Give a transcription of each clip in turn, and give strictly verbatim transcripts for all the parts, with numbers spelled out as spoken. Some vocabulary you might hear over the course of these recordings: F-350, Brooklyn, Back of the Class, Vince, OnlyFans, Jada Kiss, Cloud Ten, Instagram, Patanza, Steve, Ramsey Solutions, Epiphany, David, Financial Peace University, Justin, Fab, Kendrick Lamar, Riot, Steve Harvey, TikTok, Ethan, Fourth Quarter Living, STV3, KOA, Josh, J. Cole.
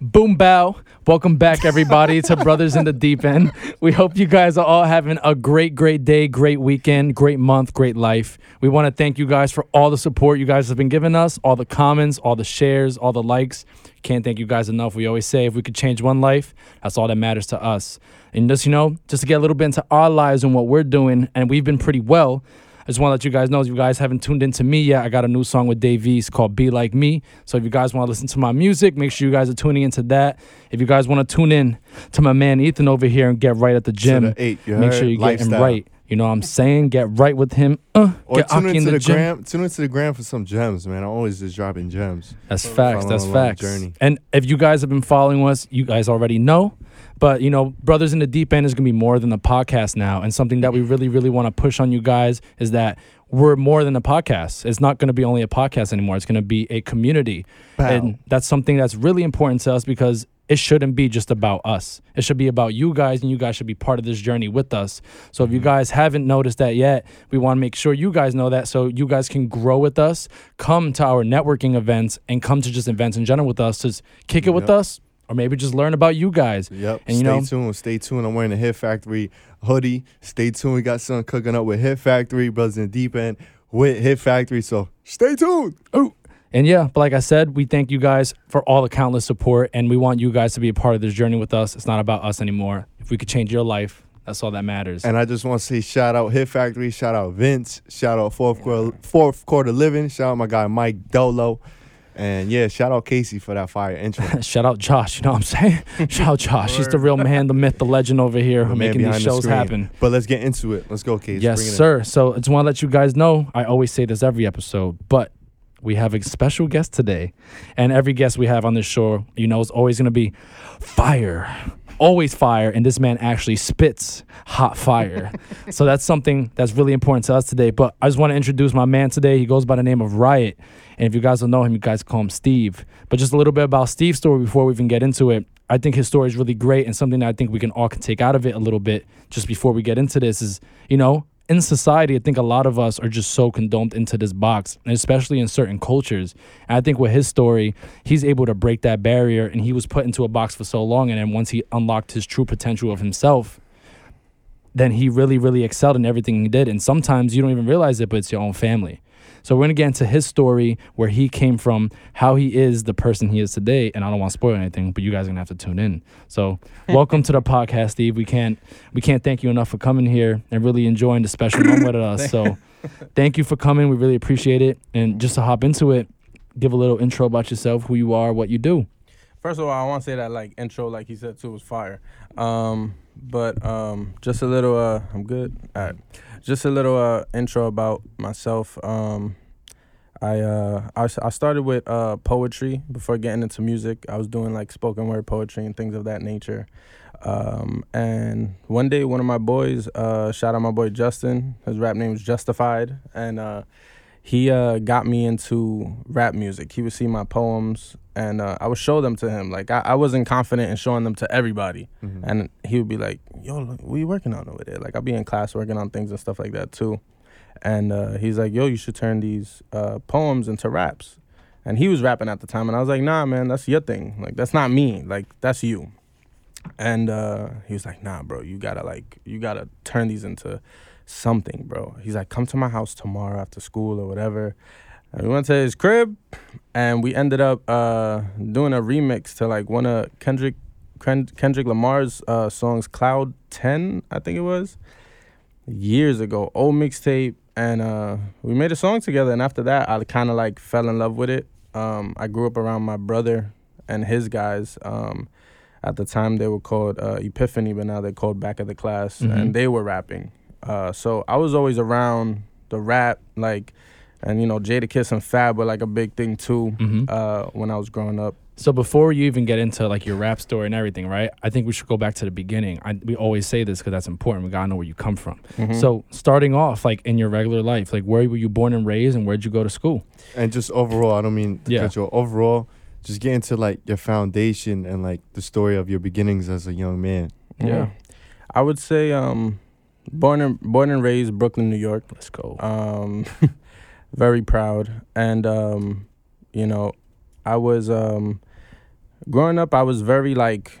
Boom bow. Welcome back, everybody, to Brothers in the Deep End. We hope you guys are all having a great, great day, great weekend, great month, great life. We want to thank you guys for all the support you guys have been giving us, all the comments, all the shares, all the likes. Can't thank you guys enough. We always say if we could change one life, that's all that matters to us. And just, you know, just to get a little bit into our lives and what we're doing, and we've been pretty well. I just want to let you guys know, if you guys haven't tuned into me yet, I got a new song with Dave East called Be Like Me. So if you guys want to listen to my music, make sure you guys are tuning into that. If you guys want to tune in to my man Ethan over here and get right at the gym, eight, make sure you lifestyle. Get him right. You know what I'm saying? Get right with him. Uh, or get tune into in the, the gram. Tune into the gram for some gems, man. I'm always just dropping gems. That's so facts. That's facts. And if you guys have been following us, you guys already know. But, you know, Brothers in the Deep End is going to be more than a podcast now. And something that we really, really want to push on you guys is that we're more than a podcast. It's not going to be only a podcast anymore. It's going to be a community. Wow. And that's something that's really important to us because it shouldn't be just about us. It should be about you guys, and you guys should be part of this journey with us. So if you guys haven't noticed that yet, we want to make sure you guys know that so you guys can grow with us, come to our networking events, and come to just events in general with us. Just kick it yep. with us. Or maybe just learn about you guys. Yep. And, you stay know, tuned. Stay tuned. I'm wearing a Hit Factory hoodie. Stay tuned. We got something cooking up with Hit Factory, Brothers in the Deep End with Hit Factory. So stay tuned. Ooh. And yeah, but like I said, we thank you guys for all the countless support. And we want you guys to be a part of this journey with us. It's not about us anymore. If we could change your life, that's all that matters. And I just want to say shout out Hit Factory. Shout out Vince. Shout out Fourth Quarter, Fourth Quarter Living. Shout out my guy Mike Dolo. And, yeah, shout out Casey for that fire intro. Shout out Josh, you know what I'm saying? Shout out Josh. He's the real man, the myth, the legend over here who's making these shows happen. But let's get into it. Let's go, Casey. Yes, sir. So I just want to let you guys know, I always say this every episode, but we have a special guest today. And every guest we have on this show, you know, is always going to be fire. Always fire, and this man actually spits hot fire. So that's something that's really important to us today. But I just want to introduce my man today. He goes by the name of Riot, and if you guys don't know him, you guys call him Steve. But just a little bit about Steve's story before we even get into it. I think his story is really great, and something that I think we can all can take out of it a little bit just before we get into this is, you know, in society, I think a lot of us are just so condoned into this box, and especially in certain cultures. And I think with his story, he's able to break that barrier, and he was put into a box for so long, and then once he unlocked his true potential of himself, then he really, really excelled in everything he did. And sometimes you don't even realize it, but it's your own family. So we're going to get into his story, where he came from, how he is the person he is today. And I don't want to spoil anything, but you guys are going to have to tune in. So welcome to the podcast, Steve. We can't we can't thank you enough for coming here and really enjoying the special moment with us. So thank you for coming. We really appreciate it. And just to hop into it, give a little intro about yourself, who you are, what you do. First of all, I want to say that like intro, like he said, too, was fire. Um, but um, just a little, uh, I'm good. All right. Just a little uh, intro about myself. Um, I, uh, I I started with uh, poetry before getting into music. I was doing like spoken word poetry and things of that nature. Um, and one day, one of my boys, uh, shout out my boy Justin. His rap name is Justified, and uh, he uh, got me into rap music. He would see my poems, and uh, I would show them to him. Like I, I wasn't confident in showing them to everybody, mm-hmm. and he would be like, "Yo, look, what are you working on over there?" Like I'd be in class working on things and stuff like that too. And uh, he's like, yo, you should turn these uh, poems into raps. And he was rapping at the time. And I was like, nah, man, that's your thing. Like, that's not me. Like, that's you. And uh, he was like, nah, bro, you got to, like, you got to turn these into something, bro. He's like, come to my house tomorrow after school or whatever. And we went to his crib. And we ended up uh, doing a remix to, like, one of Kendrick, Kendrick Lamar's uh, songs, Cloud Ten, I think it was. Years ago, old mixtape. And uh, we made a song together, and after that, I kind of, like, fell in love with it. Um, I grew up around my brother and his guys. Um, at the time, they were called uh, Epiphany, but now they're called Back of the Class, mm-hmm. and they were rapping. Uh, so I was always around the rap, like, and, you know, Jada Kiss and Fab were, like, a big thing, too, mm-hmm. uh, when I was growing up. So before you even get into, like, your rap story and everything, right, I think we should go back to the beginning. I, we always say this because that's important. We got to know where you come from. Mm-hmm. So starting off, like, in your regular life, like, where were you born and raised, and where did you go to school? And just overall, I don't mean to yeah. cut you off. Overall, just get into, like, your foundation and, like, the story of your beginnings as a young man. Yeah. yeah. I would say um, born and born and raised Brooklyn, New York. Let's go. Um, very proud. And, um, you know, I was... Um, growing up, I was very, like,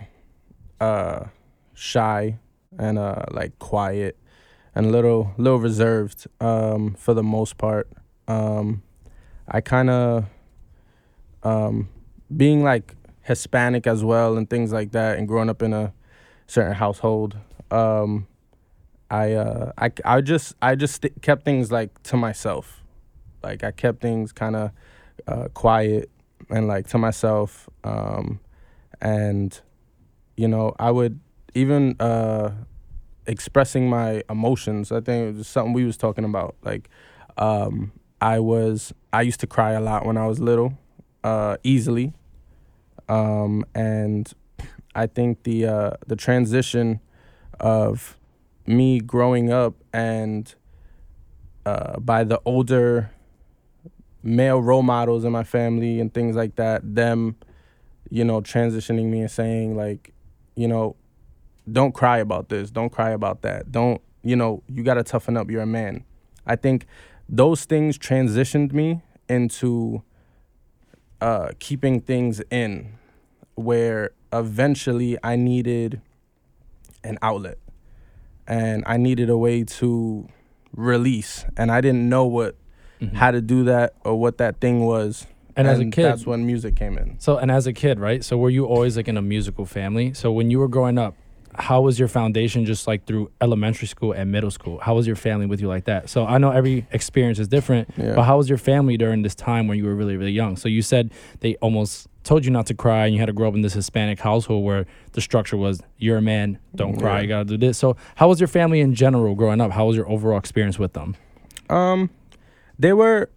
uh, shy and, uh, like, quiet and little little reserved um, for the most part. Um, I kind of, um, being, like, Hispanic as well and things like that, and growing up in a certain household, um, I, uh, I, I just, I just th- kept things, like, to myself. Like, I kept things kind of uh, quiet and, like, to myself. Um, and, you know, I would even uh, expressing my emotions. I think it was something we was talking about. Like, um, I was, I used to cry a lot when I was little, uh, easily. Um, and I think the uh, the transition of me growing up and uh, by the older male role models in my family and things like that, them, you know, transitioning me and saying, like, you know, don't cry about this, don't cry about that, don't, you know, you gotta toughen up, you're a man. I think those things transitioned me into uh, keeping things in, where eventually I needed an outlet and I needed a way to release, and I didn't know what Mm-hmm. how to do that or what that thing was. And, and as a kid, that's when music came in. So, and as a kid, right? So were you always like in a musical family? So when you were growing up, how was your foundation just like through elementary school and middle school? How was your family with you like that? So I know every experience is different, yeah. but how was your family during this time when you were really, really young? So you said they almost told you not to cry and you had to grow up in this Hispanic household where the structure was, you're a man, don't cry, yeah. you gotta do this. So how was your family in general growing up? How was your overall experience with them? Um... They were,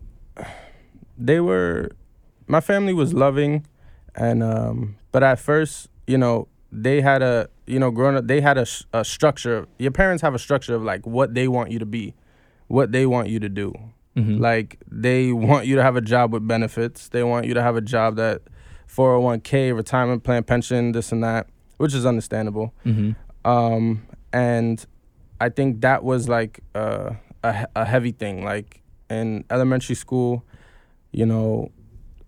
they were, my family was loving, and, um, but at first, you know, they had a, you know, growing up, they had a, a structure. Your parents have a structure of, like, what they want you to be, what they want you to do. Mm-hmm. Like, they want you to have a job with benefits. They want you to have a job that four oh one k, retirement plan, pension, this and that, which is understandable. Mm-hmm. Um, and I think that was, like, uh, a, a heavy thing, like. In elementary school, you know,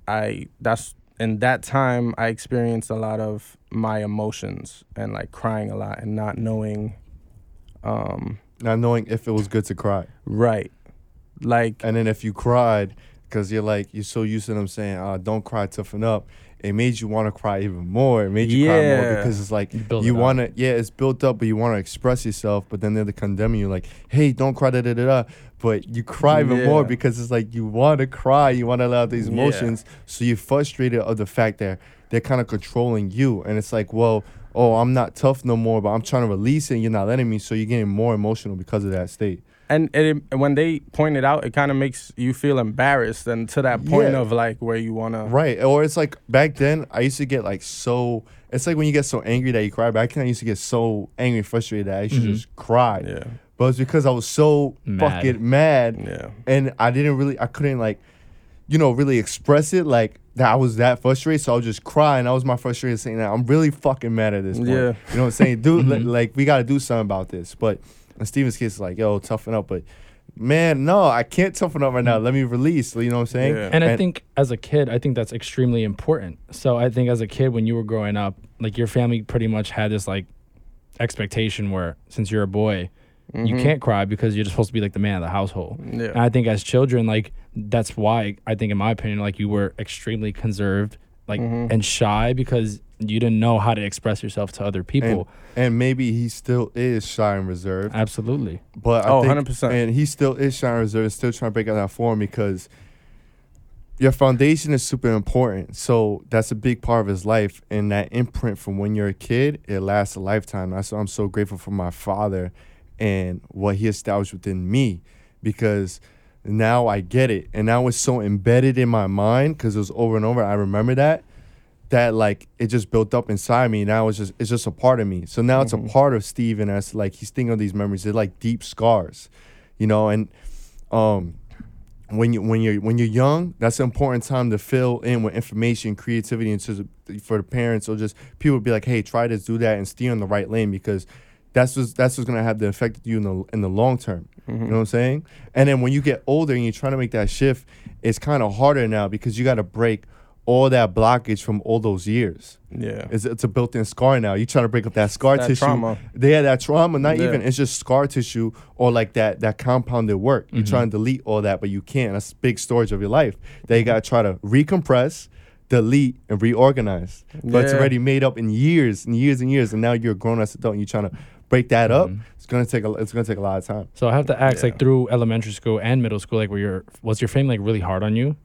I that's in that time I experienced a lot of my emotions and like crying a lot and not knowing, um, not knowing if it was good to cry. Right, like. And then if you cried, because you're like you're so used to them saying, uh, "Don't cry, toughen up." It made you want to cry even more. It made you yeah. cry more because it's like you, you want to, yeah, it's built up, but you want to express yourself. But then they're condemning you, like, hey, don't cry, da da da da. But you cry even yeah. more because it's like you want to cry, you want to let out these emotions. Yeah. So you're frustrated of the fact that they're kind of controlling you. And it's like, well, oh, I'm not tough no more, but I'm trying to release it and you're not letting me. So you're getting more emotional because of that state. And it, when they point it out, it kind of makes you feel embarrassed and to that point yeah. of like where you want to. Right. Or it's like back then I used to get like so. It's like when you get so angry that you cry. Back then I used to get so angry and frustrated that I used mm-hmm. to just cry. Yeah. But it's because I was so mad. fucking mad. Yeah. And I didn't really, I couldn't like, you know, really express it like that I was that frustrated. So I was just crying. I was my frustration saying that I'm really fucking mad at this point. Yeah. You know what I'm saying? Dude, mm-hmm. like we got to do something about this. But. And Steven's kid's like, yo, toughen up. But, man, no, I can't toughen up right now. Let me release. You know what I'm saying? Yeah. And I and- think as a kid, I think that's extremely important. So I think as a kid when you were growing up, like your family pretty much had this, like, expectation where since you're a boy, mm-hmm. you can't cry because you're just supposed to be, like, the man of the household. Yeah. And I think as children, like, that's why I think in my opinion, like, you were extremely conserved, like, mm-hmm. and shy because you didn't know how to express yourself to other people. And, and maybe he still is shy and reserved. Absolutely. But I oh, think, one hundred percent. And he still is shy and reserved, still trying to break out that form because your foundation is super important. So that's a big part of his life. And that imprint from when you're a kid, it lasts a lifetime. That's why I'm so grateful for my father and what he established within me because now I get it. And now it's so embedded in my mind because it was over and over. I remember that. That like it just built up inside me. Now it's just it's just a part of me. So now mm-hmm. it's a part of Steve and us. Like he's thinking of these memories. They're like deep scars, you know. And um, when you when you're when you're young, that's an important time to fill in with information, creativity, and so for the parents or just people be like, hey, try this, do that, and steer in the right lane because that's what's, that's what's gonna have the effect on you in the in the long term. Mm-hmm. You know what I'm saying? And then when you get older and you're trying to make that shift, it's kind of harder now because you got to break all that blockage from all those years. Yeah. It's, it's a built-in scar now. You're trying to break up that scar that tissue. Trauma. They had that trauma. Not yeah. even. It's just scar tissue or like that that compounded work. You're mm-hmm. trying to delete all that, but you can't. That's big storage of your life. They you got to try to recompress, delete, and reorganize. But yeah. it's already made up in years and years and years, and now you're a grown-ass adult and you're trying to break that mm-hmm. up. It's gonna take a, it's gonna take a lot of time. So I have to ask, yeah. like through elementary school and middle school, like were your was your family like really hard on you?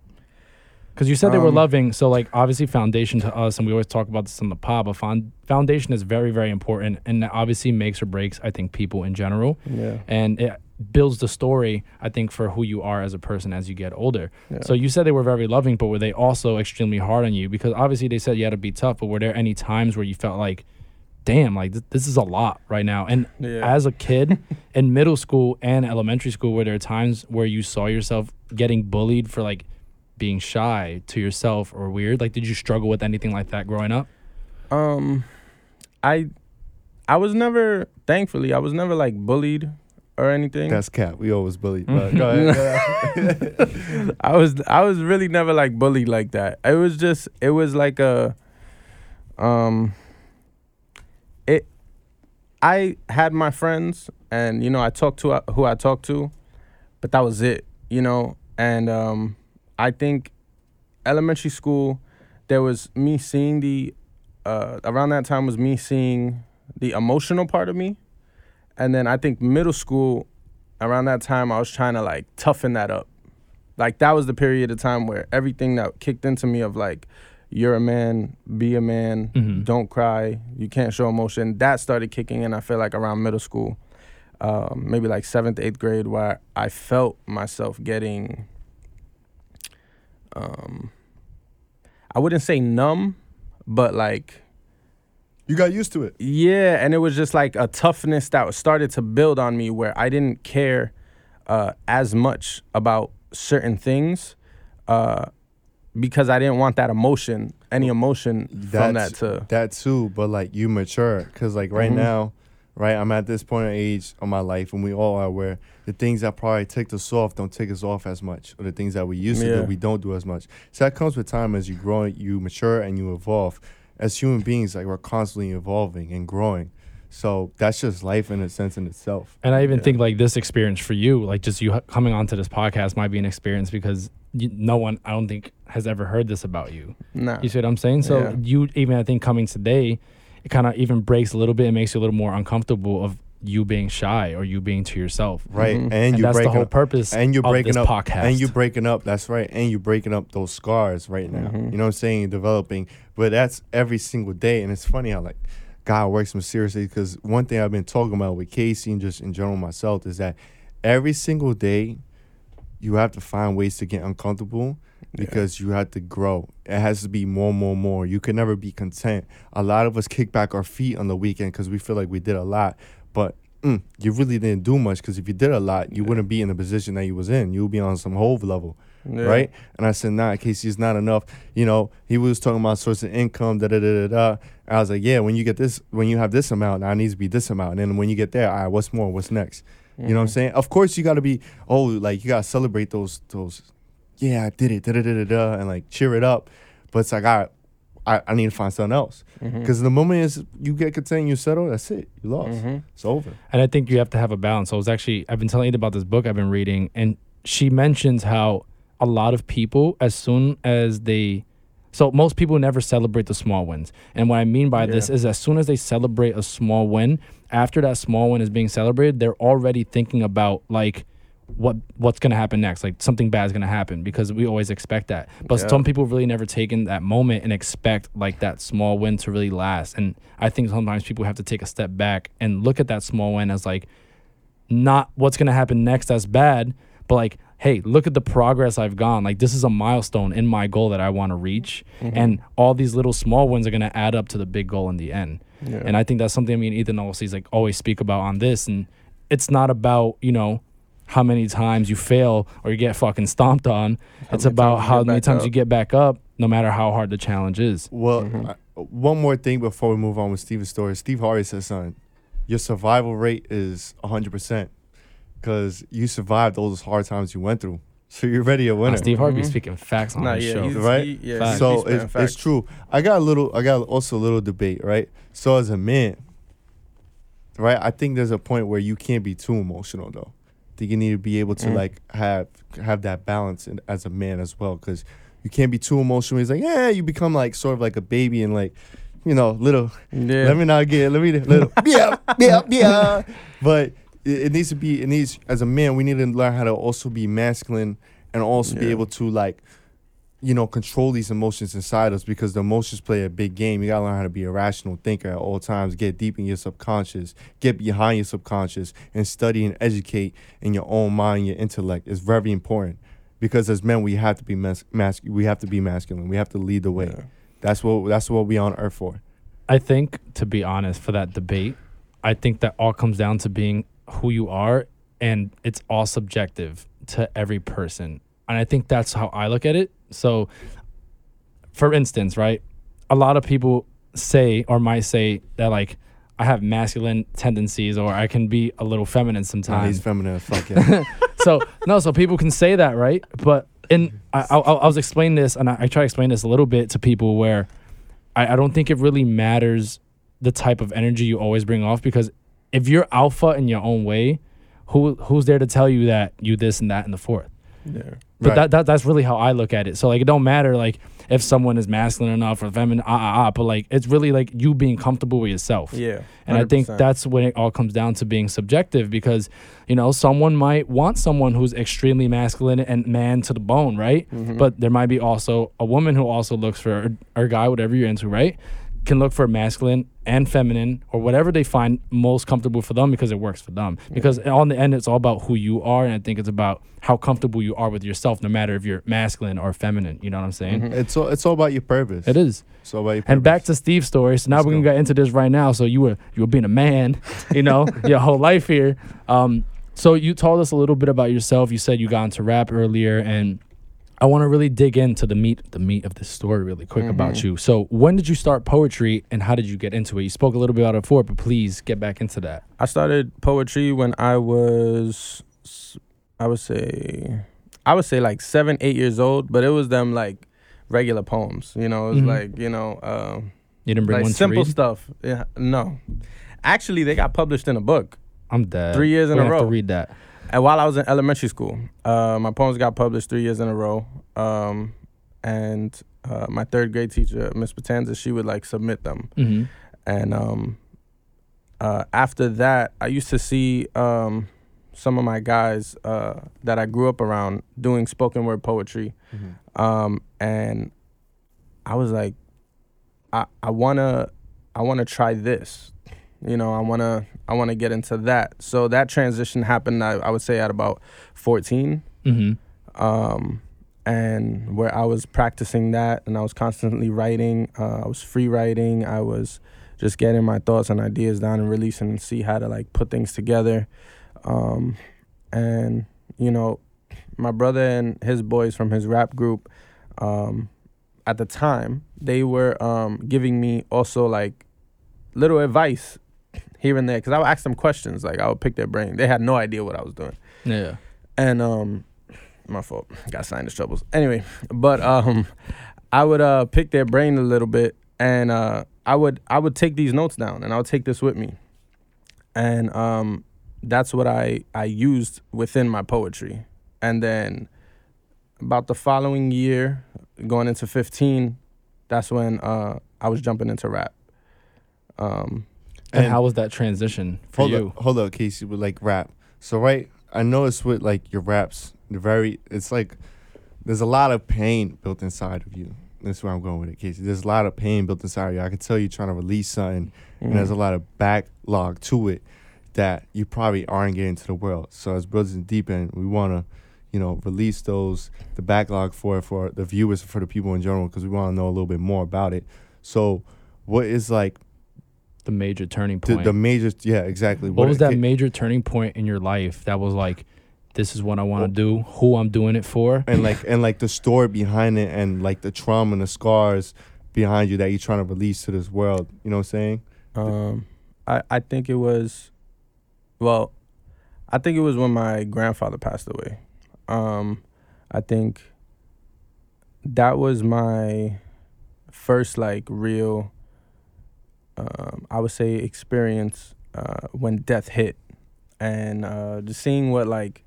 Because you said they were um, loving, so like obviously foundation to us, and we always talk about this on the pod, but fond- foundation is very, very important, and that obviously makes or breaks, I think, people in general. Yeah. And it builds the story, I think, for who you are as a person as you get older. Yeah. So you said they were very loving, but were they also extremely hard on you? Because obviously they said you had to be tough, but were there any times where you felt like, damn, like th- this is a lot right now? And yeah. as a kid in middle school and elementary school, were there times where you saw yourself getting bullied for like being shy to yourself or weird? Like, did you struggle with anything like that growing up? Um, I, I was never, thankfully, I was never like bullied or anything. That's cap. We always bullied. But go ahead, go ahead. I was, I was really never like bullied like that. It was just, it was like a, um, it, I had my friends and, you know, I talked to who I talked to, but that was it, you know? And, um, I think elementary school, there was me seeing the, uh, around that time was me seeing the emotional part of me. And then I think middle school, around that time, I was trying to like toughen that up. Like that was the period of time where everything that kicked into me of like, you're a man, be a man, mm-hmm. don't cry, you can't show emotion. That started kicking in, I feel like, around middle school, uh, maybe like seventh, eighth grade, where I felt myself getting... Um, I wouldn't say numb, but like you got used to it. Yeah, and it was just like a toughness that was started to build on me where I didn't care uh, as much about certain things uh, because I didn't want that emotion, any emotion that's, from that too. That too, but like you mature because like right mm-hmm. now, right, I'm at this point in age of my life, and we all are, where the things that probably ticked us off don't tick us off as much, or the things that we used yeah. to do, we don't do as much. So that comes with time as you grow, you mature, and you evolve. As human beings, like we're constantly evolving and growing. So that's just life in a sense in itself. And I even yeah. think like this experience for you, like just you coming onto this podcast might be an experience because you, no one, I don't think, has ever heard this about you. Nah. You see what I'm saying? So yeah. you even, I think, coming today, it kind of even breaks a little bit and makes you a little more uncomfortable of you being shy or you being to yourself. Right. Mm-hmm. And, and you that's the whole up. purpose and you're of breaking this up, podcast. And you're breaking up. That's right. And you're breaking up those scars right now. Mm-hmm. You know what I'm saying? You're developing. But that's every single day. And it's funny how, like, God works me seriously, because one thing I've been talking about with Casey and just in general myself is that every single day you have to find ways to get uncomfortable. Because yeah. you had to grow. It has to be more, more, more. You can never be content. A lot of us kick back our feet on the weekend because we feel like we did a lot. But mm, you really didn't do much, because if you did a lot, you yeah. wouldn't be in the position that you was in. You would be on some Hove level, yeah. right? And I said, nah, Casey, it's not enough. You know, he was talking about source of income, da-da-da-da-da. I was like, yeah, when you get this, when you have this amount, now it needs to be this amount. And then when you get there, all right, what's more? What's next? Mm-hmm. You know what I'm saying? Of course, you got to be, oh, like you got to celebrate those those. Yeah, I did it, da da da da da, and like cheer it up. But it's like, all right, I, I need to find something else. Because mm-hmm. the moment is you get content, you settle, that's it. You lost. Mm-hmm. It's over. And I think you have to have a balance. I was actually, I've been telling you about this book I've been reading, and she mentions how a lot of people, as soon as they, so most people never celebrate the small wins. And what I mean by yeah. this is as soon as they celebrate a small win, after that small win is being celebrated, they're already thinking about like, what what's gonna happen next, like something bad is gonna happen, because we always expect that. But yeah. some people really never take in that moment and expect like that small win to really last. And I think sometimes people have to take a step back and look at that small win as like not what's gonna happen next that's bad, but like, hey, look at the progress I've gone. Like this is a milestone in my goal that I want to reach. Mm-hmm. And all these little small wins are gonna add up to the big goal in the end. Yeah. And I think that's something I mean Ethan always like always speak about on this, and it's not about, you know, how many times you fail or you get fucking stomped on. How it's about how many times up. you get back up, no matter how hard the challenge is. Well, mm-hmm. I, one more thing before we move on with Steve's story. Steve Harvey says something. Your survival rate is one hundred percent because you survived all those hard times you went through. So you're already a winner. Oh, Steve Harvey mm-hmm. speaking facts on nah, the yeah, show, right? He, yeah, facts. So it's, it's true. I got a little. I got also a little debate, right? So as a man, right, I think there's a point where you can't be too emotional, though. I think you need to be able to mm. like have have that balance in, as a man as well, because you can't be too emotional. It's like, yeah, you become like sort of like a baby and like, you know, little. Yeah. Let me not get. Let me little. Yeah, yeah, yeah. But. It needs to be, it needs, as a man, we need to learn how to also be masculine and also yeah. be able to, like, you know, control these emotions inside us, because the emotions play a big game. You got to learn how to be a rational thinker at all times, get deep in your subconscious, get behind your subconscious, and study and educate in your own mind, your intellect. It's very important, because as men, we have to be mas- mas- we have to be masculine. We have to lead the way. Yeah. That's what that's what we on earth for. I think, to be honest, for that debate, I think that all comes down to being who you are, and it's all subjective to every person. And I think that's how I look at it. So for instance, right, a lot of people say or might say that like I have masculine tendencies, or I can be a little feminine sometimes. Oh, he's feminine, fuck yeah. So no, so people can say that, right? But in I, I, I was explaining this, and I, I try to explain this a little bit to people, where I, I don't think it really matters the type of energy you always bring off, because if you're alpha in your own way, who who's there to tell you that you this and that and the fourth? Yeah. But right. that, that that's really how I look at it. So like, it don't matter like if someone is masculine enough or feminine, ah ah ah. But like, it's really like you being comfortable with yourself. Yeah. one hundred percent. And I think that's when it all comes down to being subjective, because you know someone might want someone who's extremely masculine and man to the bone, right? Mm-hmm. But there might be also a woman who also looks for, or, or a guy, whatever you're into, right? Can look for masculine and feminine, or whatever they find most comfortable for them, because it works for them. Because on the end, it's all about who you are, and I think it's about how comfortable you are with yourself, no matter if you're masculine or feminine. You know what I'm saying? Mm-hmm. It's all it's all about your purpose. It is. It's all about your purpose. And back to Steve's story. So now Let's we're gonna go. get into this right now. So you were you were being a man, you know, your whole life here. Um, so you told us a little bit about yourself. You said you got into rap earlier, and I want to really dig into the meat the meat of this story really quick mm-hmm. about you. So when did you start poetry, and how did you get into it? You spoke a little bit about it before, but please get back into that. I started poetry when I was, I would say, I would say like seven, eight years old, but it was them like regular poems, you know, it was mm-hmm. like, you know. Um, you didn't bring like one to read? Like simple stuff. Yeah, no. Actually, they got published in a book. I'm dead. Three years in We're a row. I have to read that. And while I was in elementary school, uh, my poems got published three years in a row. Um, and uh, my third grade teacher, Miss Patanza, she would like submit them. Mm-hmm. And um, uh, after that, I used to see um, some of my guys uh, that I grew up around doing spoken word poetry. Mm-hmm. Um, and I was like, I I wanna I wanna try this. You know, I want to I want to get into that. So that transition happened, I, I would say, at about fourteen. Mm-hmm. Um, and where I was practicing that, and I was constantly writing. Uh, I was free writing. I was just getting my thoughts and ideas down and releasing, and see how to, like, put things together. Um, and, you know, my brother and his boys from his rap group, um, at the time, they were um, giving me also, like, little advice here and there, because I would ask them questions. Like, I would pick their brain. They had no idea what I was doing. Yeah. And um, my fault. Got sinus troubles. Anyway, but um, I would uh pick their brain a little bit, and uh, I would I would take these notes down, and I would take this with me, and um, that's what I I used within my poetry. And then about the following year, going into fifteen, that's when uh I was jumping into rap. Um. And, and how was that transition for hold you? Up, hold up, Casey, with like rap. So, right, I noticed with like your raps, they're very, it's like there's a lot of pain built inside of you. That's where I'm going with it, Casey. There's a lot of pain built inside of you. I can tell you're trying to release something, mm. and there's a lot of backlog to it that you probably aren't getting to the world. So, as brothers in the deep end, we want to, you know, release those, the backlog for for the viewers, for the people in general, because we want to know a little bit more about it. So, what is like, the major turning point. The, the major, yeah, exactly. What, what was that it, major turning point in your life that was like, this is what I want to do, who I'm doing it for, and like and like the story behind it, and like the trauma and the scars behind you that you're trying to release to this world. You know what I'm saying? Um, I I think it was, well, I think it was when my grandfather passed away. Um, I think that was my first, like, real, um, I would say, experience uh, when death hit. And uh, just seeing what, like,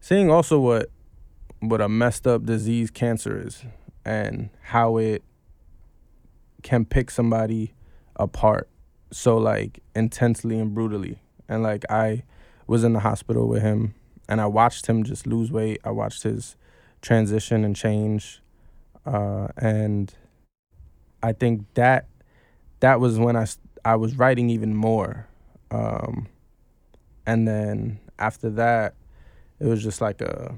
seeing also what what a messed up disease cancer is and how it can pick somebody apart so, like, intensely and brutally. And, like, I was in the hospital with him, and I watched him just lose weight. I watched his transition and change. Uh, and I think that that was when I, I was writing even more. Um, and then after that, it was just like a,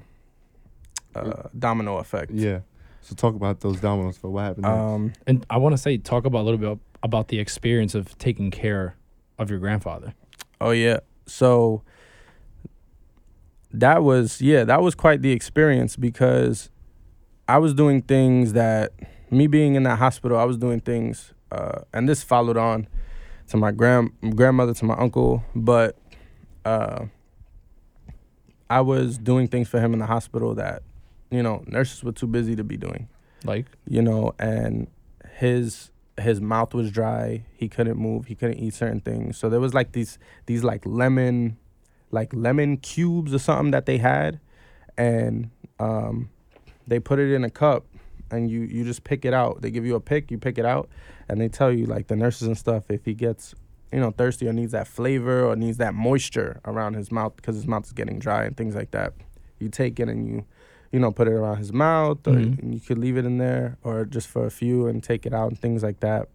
a domino effect. Yeah. So talk about those dominoes for what happened next. Um, and I want to say, talk about a little bit about the experience of taking care of your grandfather. Oh, yeah. So that was, yeah, that was quite the experience because I was doing things that, me being in that hospital, I was doing things, uh, and this followed on to my grand grandmother, to my uncle, but uh, I was doing things for him in the hospital that, you know, nurses were too busy to be doing. Like? You know, and his... his mouth was dry. He couldn't move. He couldn't eat certain things. So there was like these these like lemon like lemon cubes or something that they had, and um, they put it in a cup, and you you just pick it out. They give you a pick. You pick it out, and they tell you, like, the nurses and stuff, if he gets, you know, thirsty or needs that flavor or needs that moisture around his mouth because his mouth is getting dry and things like that. You take it and you. You know, put it around his mouth, or mm-hmm. you could leave it in there, or just for a few and take it out and things like that.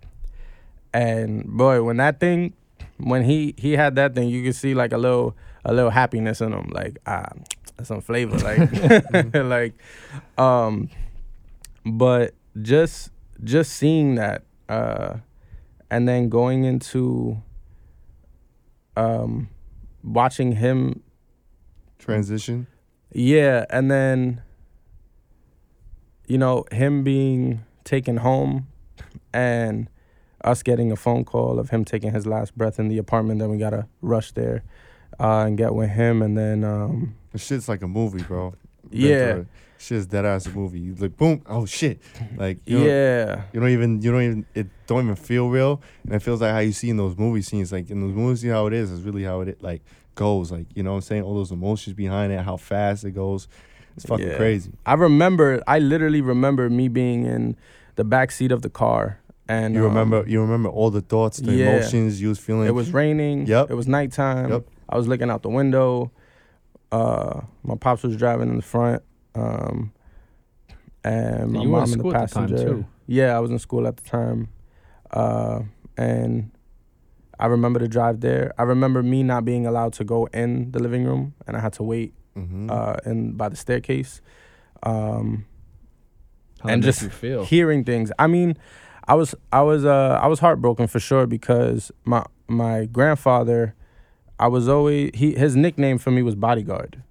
And boy, when that thing, when he, he had that thing, you could see like a little a little happiness in him, like ah, some flavor, like like, um, but just just seeing that, uh, and then going into, um, watching him transition. Yeah, and then. You know, him being taken home and us getting a phone call of him taking his last breath in the apartment. Then we got to rush there uh, and get with him. And then. Um, shit's like a movie, bro. Yeah. Shit's dead ass a movie. You like, boom, oh, shit. Like, you yeah. You don't even, you don't even, it don't even feel real. And it feels like how you see in those movie scenes. Like, in those movies, you know how it is. It's really how it, like, goes. Like, you know what I'm saying? All those emotions behind it, how fast it goes. It's fucking yeah. crazy. I remember, I literally remember me being in the backseat of the car. And you um, remember you remember all the thoughts, the yeah. emotions you was feeling. It was raining. Yep. It was nighttime. Yep. I was looking out the window. Uh, my pops was driving in the front. Um, and my you mom in the passenger. At the time too. Yeah, I was in school at the time. Uh, and I remember the drive there. I remember me not being allowed to go in the living room, and I had to wait. Mm-hmm. Uh, and by the staircase, um, How and just feel? Hearing things. I mean, I was, I was, uh, I was heartbroken for sure because my my grandfather, I was always he his nickname for me was Bodyguard.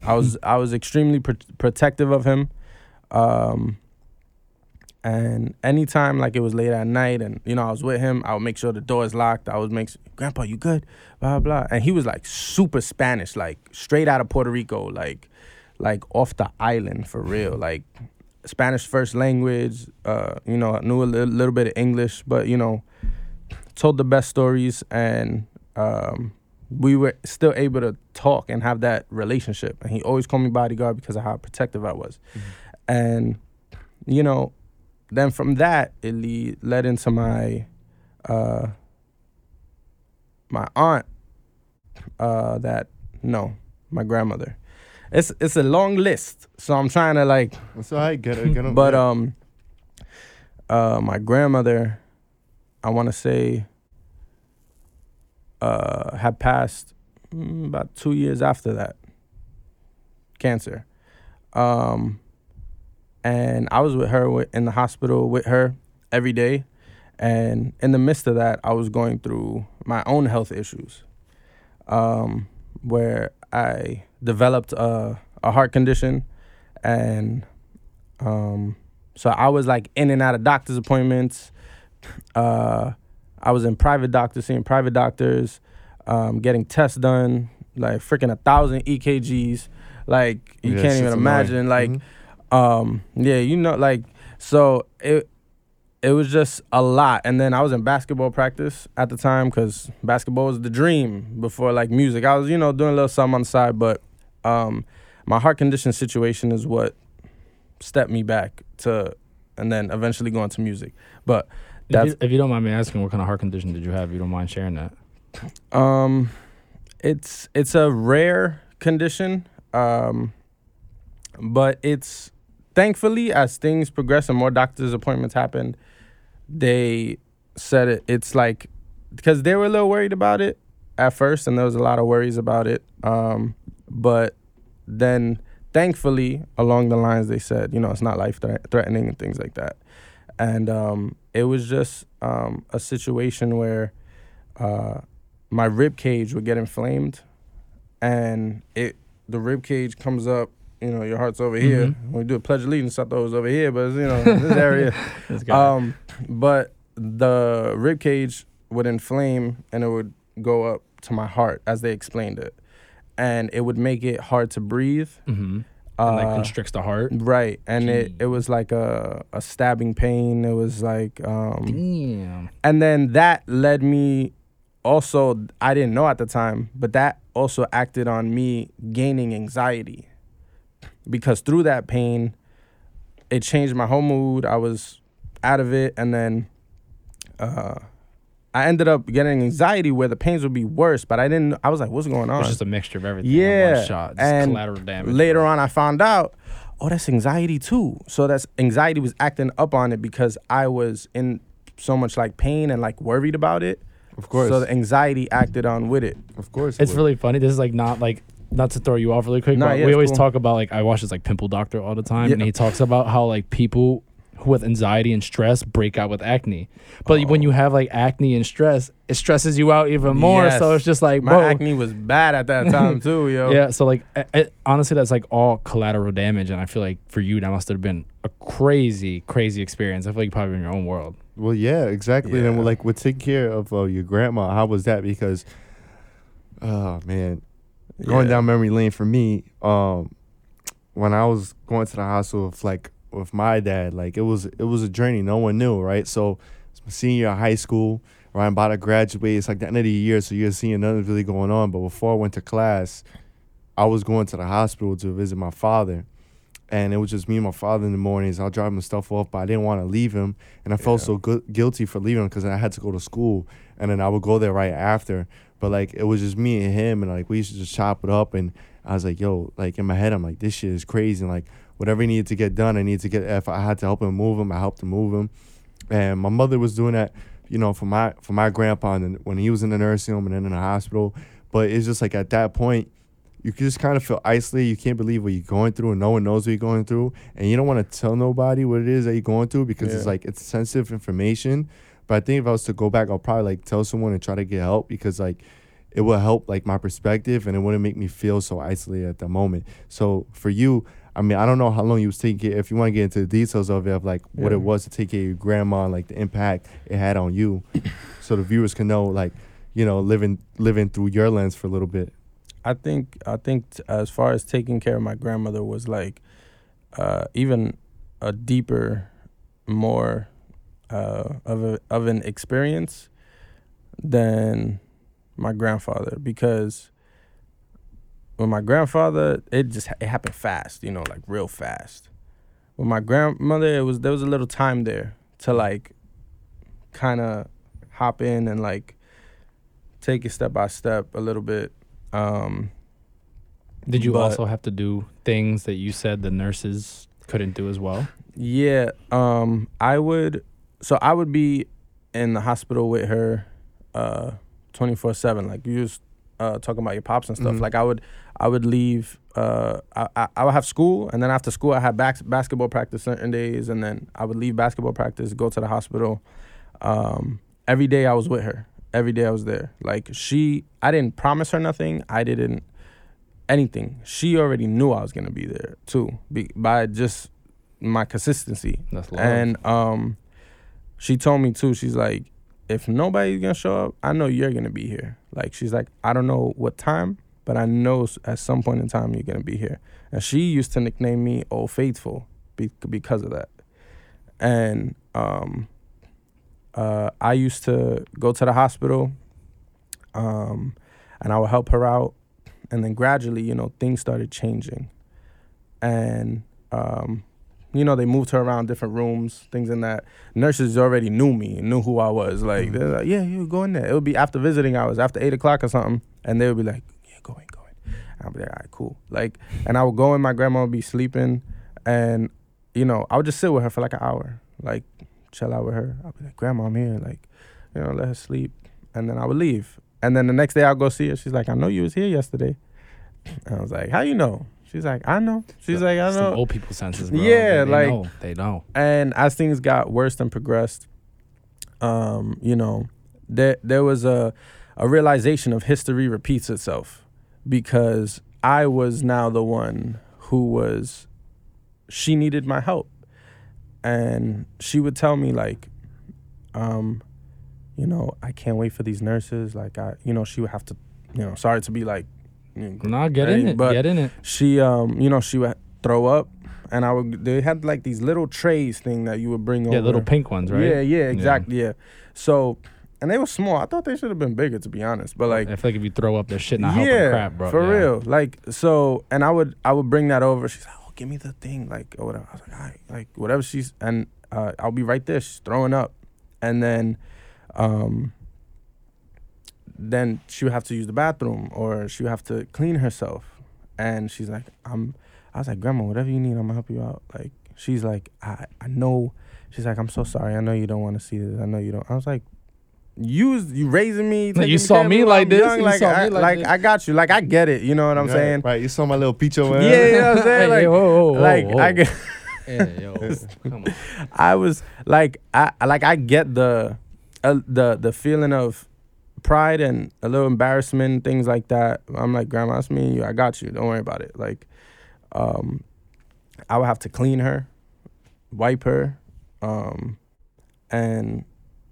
I was I was extremely pr- protective of him, um, and anytime like it was late at night and you know I was with him, I would make sure the door is locked. I would make sure, Grandpa, you good? Blah, blah. And he was, like, super Spanish, like, straight out of Puerto Rico, like, like off the island for real. Like, Spanish first language, uh, you know, knew a li- little bit of English, but, you know, told the best stories. And um, we were still able to talk and have that relationship. And he always called me Bodyguard because of how protective I was. Mm-hmm. And, you know, then from that, it lead, led into my... Uh, My aunt, uh, that no, my grandmother. It's it's a long list, so I'm trying to like. That's all right, get it, get it. But um, uh, my grandmother, I want to say, uh, had passed mm, about two years after that. Cancer, um, and I was with her with, in the hospital with her every day. And in the midst of that, I was going through my own health issues, um, where I developed a, a heart condition. And um, so I was like in and out of doctor's appointments. Uh, I was in private doctors, seeing private doctors, um, getting tests done, like freaking a thousand E K Gs. like you yeah, can't even imagine. Annoying. Like, mm-hmm. um, yeah, you know, like so it it was just a lot. And then I was in basketball practice at the time because basketball was the dream before like music. I was, you know, doing a little something on the side, but um, my heart condition situation is what stepped me back to, and then eventually going to music. But that's, if, you, if you don't mind me asking, what kind of heart condition did you have? If you don't mind sharing that. Um, it's it's a rare condition, um, but it's thankfully as things progress and more doctor's appointments happened, they said it. It's like because they were a little worried about it at first, and there was a lot of worries about it. Um, but then thankfully along the lines they said, you know, it's not life th- threatening and things like that, and um, it was just um, a situation where. Uh, my rib cage would get inflamed, and it the rib cage comes up. You know, your heart's over mm-hmm. here. When we do a pledge of allegiance, I thought it was over here, but it's, you know, this area. um, but the rib cage would inflame, and it would go up to my heart, as they explained it, and it would make it hard to breathe. Mm-hmm. And that constricts the heart. Uh, right. And it, it was like a, a stabbing pain. It was like... Um, Damn. And then that led me also... I didn't know at the time, but that also acted on me gaining anxiety. Because through that pain, it changed my whole mood. I was out of it. And then uh, I ended up getting anxiety where the pains would be worse, but I didn't... I was like, what's going on? It's just a mixture of everything. Yeah. One shot. Just and collateral damage. Later on, I found out, oh, that's anxiety too. So that's anxiety was acting up on it because I was in so much like pain and like worried about it. Of course. So the anxiety acted on with it. Of course. It's really funny. This is like not like... Not to throw you off really quick, nah, but yeah, we always cool. talk about, like, I watch this, like, Pimple Doctor all the time, yeah. and he talks about how, like, people who with anxiety and stress break out with acne. But oh. when you have, like, acne and stress, it stresses you out even more, yes. so it's just like, bro. My acne was bad at that time, too, yo. Yeah, so, like, I, I, honestly, that's, like, all collateral damage, and I feel like for you, that must have been a crazy, crazy experience. I feel like you're probably in your own world. Well, yeah, exactly. Yeah. And, like, with taking care of uh, your grandma, how was that? Because, oh, man. Going yeah. down memory lane for me, um, when I was going to the hospital with, like, with my dad, like it was it was a journey. No one knew, right? So senior of high school, right, I'm about to graduate. It's like the end of the year, so you're seeing nothing really going on. But before I went to class, I was going to the hospital to visit my father. And it was just me and my father in the mornings. I'll drop him stuff off, but I didn't want to leave him. And I yeah. felt so gu- guilty for leaving him because I had to go to school. And then I would go there right after. But, like, it was just me and him, and, like, we used to just chop it up. And I was like, yo, like, in my head, I'm like, this shit is crazy. And, like, whatever he needed to get done, I needed to get. If I had to help him move him, I helped him move him. And my mother was doing that, you know, for my for my grandpa and then when he was in the nursing home and then in the hospital. But it's just, like, at that point, you just kind of feel isolated. You can't believe what you're going through, and no one knows what you're going through. And you don't want to tell nobody what it is that you're going through because yeah. it's, like, it's sensitive information. But I think if I was to go back, I'll probably, like, tell someone and try to get help because, like, it will help, like, my perspective and it wouldn't make me feel so isolated at the moment. So for you, I mean, I don't know how long you was taking care. If you want to get into the details of it, of, like, yeah. what it was to take care of your grandma and, like, the impact it had on you so the viewers can know, like, you know, living living through your lens for a little bit. I think, I think t- as far as taking care of my grandmother was, like, uh, even a deeper, more... Uh, of a, of an experience than my grandfather because with my grandfather it just it happened fast, you know, like real fast. With my grandmother, it was there was a little time there to like kind of hop in and like take it step by step a little bit. Um, Did you but, also have to do things that you said the nurses couldn't do as well? Yeah, um, I would. So I would be in the hospital with her uh, twenty-four seven. Like, you was uh, talking about your pops and stuff. Mm-hmm. Like, I would I would leave. Uh, I, I, I would have school, and then after school, I had back, basketball practice certain days, and then I would leave basketball practice, go to the hospital. Um, every day I was with her. Every day I was there. Like, she, I didn't promise her nothing. I didn't, anything. She already knew I was going to be there, too, be, by just my consistency. That's love. And, um... She told me, too, she's like, if nobody's going to show up, I know you're going to be here. Like, she's like, I don't know what time, but I know at some point in time you're going to be here. And she used to nickname me Old Faithful be- because of that. And um, uh, I used to go to the hospital, um, and I would help her out. And then gradually, you know, things started changing. And, um, you know, they moved her around different rooms, things in that. Nurses already knew me, knew who I was. Like, they're like, yeah, you go in there. It would be after visiting hours, after eight o'clock or something. And they would be like, yeah, go in, go in. And I'd be like, all right, cool. Like, and I would go in, my grandma would be sleeping. And, you know, I would just sit with her for like an hour, like, chill out with her. I'd be like, Grandma, I'm here. Like, you know, let her sleep. And then I would leave. And then the next day I'll go see her. She's like, I know you was here yesterday. And I was like, how you know? She's like, I know. She's so, like, I know. Old people senses, bro. Yeah, they, they like know. They know. And as things got worse and progressed, um, you know, there there was a a realization of history repeats itself, because I was now the one who was, she needed my help, and she would tell me like, um, you know, I can't wait for these nurses. Like I, you know, she would have to, you know, sorry to be like. Nah, get right? in it. But get in it. She, um, you know, she would throw up, and I would. They had like these little trays thing that you would bring yeah, over. Yeah, little pink ones, right? Yeah, yeah, exactly. Yeah. yeah. So, and they were small. I thought they should have been bigger, to be honest. But like, I feel like if you throw up, they're shit not helping yeah, crap, bro. For yeah. real. Like, so, and I would, I would bring that over. She's like, "Oh, give me the thing," like, or whatever. I was like, "All right," like, whatever. She's and uh, I'll be right there. She's throwing up, and then, um. then she would have to use the bathroom, or she would have to clean herself. And she's like, I'm, I was like, Grandma, whatever you need, I'm gonna help you out. Like, she's like, I, I know. She's like, I'm so sorry. I know you don't want to see this. I know you don't. I was like, you, you raising me. No, you saw me like this. Young, you like, saw I, me like, like this. I got you. Like, I get it. You know what I'm right, saying? Right. You saw my little peach over there. Yeah, you know what I'm saying? Like, hey, whoa, whoa, like whoa. I get. Yeah, yo, come on. I was like, I, like, I get the, uh, the, the feeling of pride and a little embarrassment, things like that. I'm like, Grandma, it's me and you. I got you. Don't worry about it. Like, um, I would have to clean her, wipe her, um, and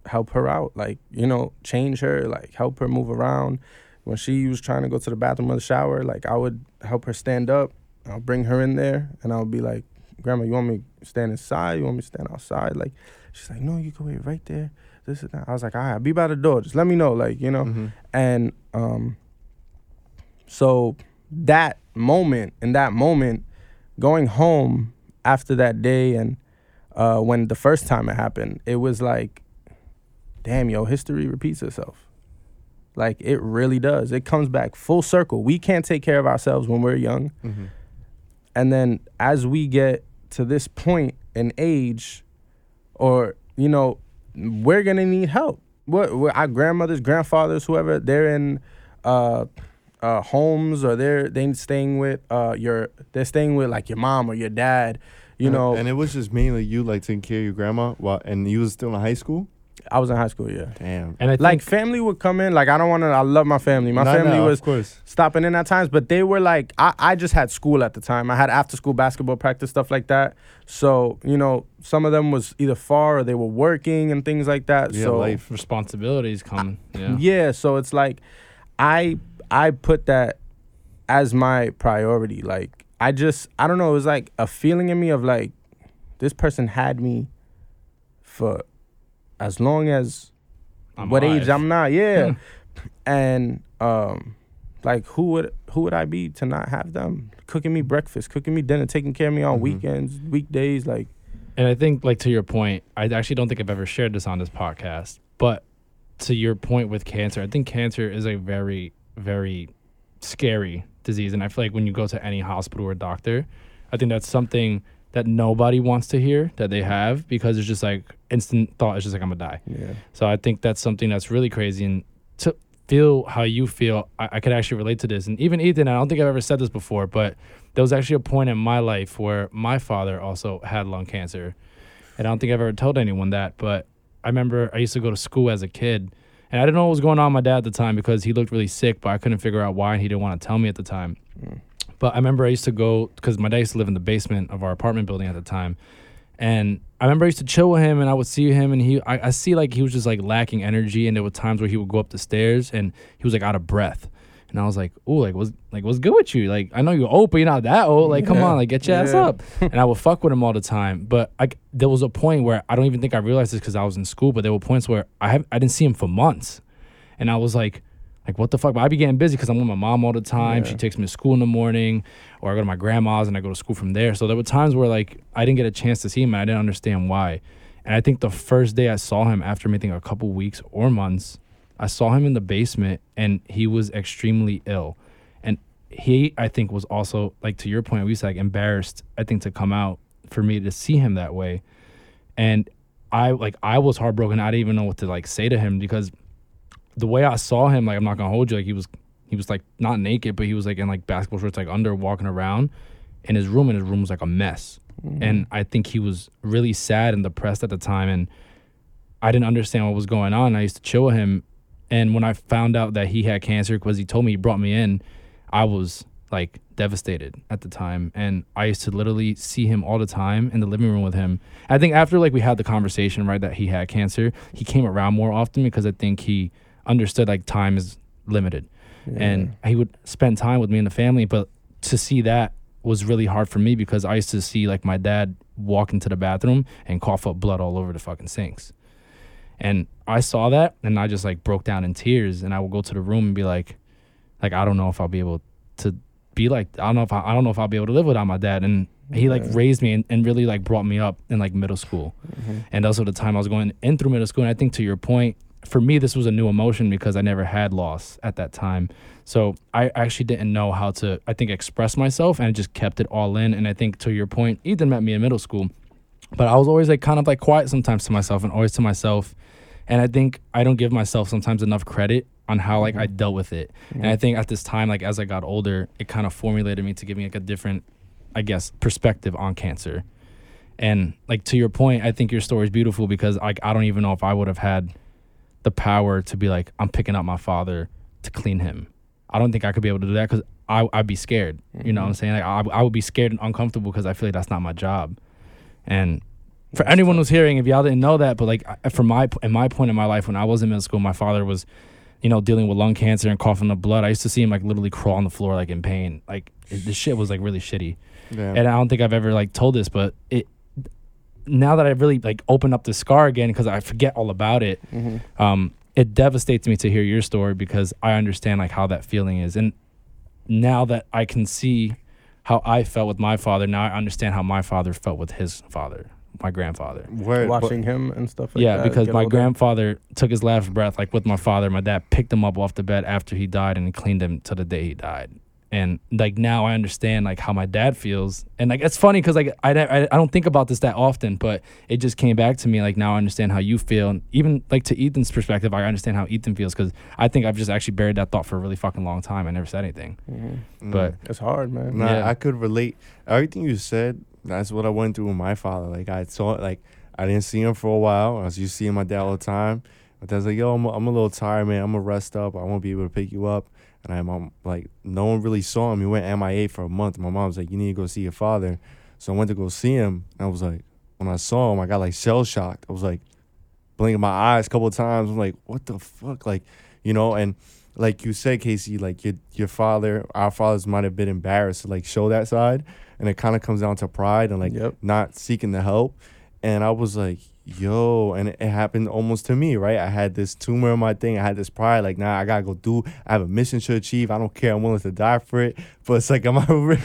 help her out. Like, you know, change her, like, help her move around. When she was trying to go to the bathroom or the shower, like, I would help her stand up. I'll bring her in there, and I'll be like, Grandma, you want me to stand inside? You want me to stand outside? Like, she's like, no, you can wait right there. This is not. I was like, all right, I'll be by the door. Just let me know, like, you know. Mm-hmm. And um, so that moment, in that moment, going home after that day, and uh, when the first time it happened, it was like, damn, yo, history repeats itself. Like, it really does. It comes back full circle. We can't take care of ourselves when we're young. Mm-hmm. And then as we get to this point in age, or, you know, we're going to need help. We're, we're, our grandmothers, grandfathers, whoever, they're in uh, uh, homes, or they're they staying with uh, your, they're staying with like your mom or your dad, you and, know. And it was just mainly you like taking care of your grandma, while, and you was still in high school? I was in high school, yeah. Damn. And I like family would come in. Like, I don't want to, I love my family. My nah, family nah, was of course. stopping in at times, but they were like, I, I just had school at the time. I had after school basketball practice, stuff like that. So, you know, some of them was either far or they were working and things like that. Yeah, so life responsibilities coming. I, yeah. yeah, so it's like I I put that as my priority. Like, I just, I don't know, it was like a feeling in me of like, this person had me for as long as I'm what alive. age I'm not, yeah. And um, like, who would who would I be to not have them cooking me breakfast, cooking me dinner, taking care of me on mm-hmm. weekends, weekdays, like. And I think, like, to your point, I actually don't think I've ever shared this on this podcast, but to your point with cancer, I think cancer is a very, very scary disease. And I feel like when you go to any hospital or doctor, I think that's something that nobody wants to hear that they have, because it's just like instant thought. It's just like, I'm gonna die. Yeah. So I think that's something that's really crazy. And to feel how you feel, I, I could actually relate to this. And even Ethan, I don't think I've ever said this before, but there was actually a point in my life where my father also had lung cancer. And I don't think I've ever told anyone that, but I remember I used to go to school as a kid, and I didn't know what was going on with my dad at the time because he looked really sick, but I couldn't figure out why, and he didn't want to tell me at the time. Mm. But I remember I used to go, because my dad used to live in the basement of our apartment building at the time. And I remember I used to chill with him, and I would see him, and he, I, I see like he was just like lacking energy. And there were times where he would go up the stairs and he was like out of breath. And I was like, "Ooh, like what's like what's good with you? Like I know you're old, but you're not that old. Like come yeah. on, like get your yeah. ass up." And I would fuck with him all the time. But like there was a point where I don't even think I realized this because I was in school. But there were points where I have I didn't see him for months, and I was like, like what the fuck? But I be getting busy because I'm with my mom all the time. Yeah. She takes me to school in the morning, or I go to my grandma's and I go to school from there. So there were times where like I didn't get a chance to see him, and I didn't understand why. And I think the first day I saw him after meeting a couple weeks or months. I saw him in the basement, and he was extremely ill. And he, I think, was also, like, to your point, we was, like, embarrassed, I think, to come out for me to see him that way. And I, like, I was heartbroken. I didn't even know what to, like, say to him because the way I saw him, like, I'm not going to hold you. Like, he was, he was, like, not naked, but he was, like, in, like, basketball shorts, like, under, walking around in his room, and his room was, like, a mess. Mm-hmm. And I think he was really sad and depressed at the time, and I didn't understand what was going on. I used to chill with him. And when I found out that he had cancer, because he told me, he brought me in, I was, like, devastated at the time. And I used to literally see him all the time in the living room with him. I think after, like, we had the conversation, right, that he had cancer, he came around more often because I think he understood, like, time is limited. Yeah. And he would spend time with me and the family. But to see that was really hard for me because I used to see, like, my dad walk into the bathroom and cough up blood all over the fucking sinks. And I saw that, and I just, like, broke down in tears, and I would go to the room and be like, like, I don't know if I'll be able to be like, I don't know if I, I don't know if I'll be able to live without my dad. And he, like, yeah. raised me and, and really, like, brought me up in, like, middle school. Mm-hmm. And also the time I was going in through middle school. And I think to your point, for me, this was a new emotion because I never had loss at that time. So I actually didn't know how to, I think, express myself, and I just kept it all in. And I think to your point, Ethan met me in middle school. But I was always, like, kind of, like, quiet sometimes to myself and always to myself. And I think I don't give myself sometimes enough credit on how, like, mm-hmm. I dealt with it. Mm-hmm. And I think at this time, like, as I got older, it kind of formulated me to give me, like, a different, I guess, perspective on cancer. And, like, to your point, I think your story is beautiful because, like, I don't even know if I would have had the power to be like, I'm picking up my father to clean him. I don't think I could be able to do that because I I'd be scared. Mm-hmm. You know what I'm saying? Like, I, I would be scared and uncomfortable because I feel like that's not my job. And for anyone who's hearing, if y'all didn't know that, but like for my in my point in my life when I was in middle school, my father was, you know, dealing with lung cancer and coughing up blood. I used to see him like literally crawl on the floor like in pain. Like the shit was like really shitty. Yeah. And I don't think I've ever like told this, but it now that I really like opened up the scar again because I forget all about it. Mm-hmm. Um, it devastates me to hear your story because I understand like how that feeling is, and now that I can see how I felt with my father, now I understand how my father felt with his father. My grandfather. Word. Watching but, him and stuff like yeah, that. Yeah, because my older. grandfather took his last breath, like, with my father. My dad picked him up off the bed after he died and cleaned him to the day he died. And, like, now I understand, like, how my dad feels. And, like, it's funny because, like, I, I, I don't think about this that often, but it just came back to me. Like, now I understand how you feel. And even, like, to Ethan's perspective, I understand how Ethan feels because I think I've just actually buried that thought for a really fucking long time. I never said anything. Mm-hmm. But it's hard, man. Nah, yeah. I could relate. Everything you said, that's what I went through with my father. Like, I saw it. Like, I didn't see him for a while. I was used to seeing my dad all the time. My dad's like, yo, I'm a, I'm a little tired, man. I'm going to rest up. I won't be able to pick you up. And I'm, I'm like, no one really saw him. He went M I A for a month. My mom's like, you need to go see your father. So I went to go see him. And I was like, when I saw him, I got, like, shell-shocked. I was, like, blinking my eyes a couple of times. I'm like, what the fuck? Like, you know, and like you said, Casey, like, your your father, our fathers might have been embarrassed to, like, show that side. And it kind of comes down to pride and, like, yep. not seeking the help. And I was like, yo, and it, it happened almost to me, right? I had this tumor in my thing. I had this pride. Like, nah, I got to go do. I have a mission to achieve. I don't care. I'm willing to die for it. But it's like, am I re-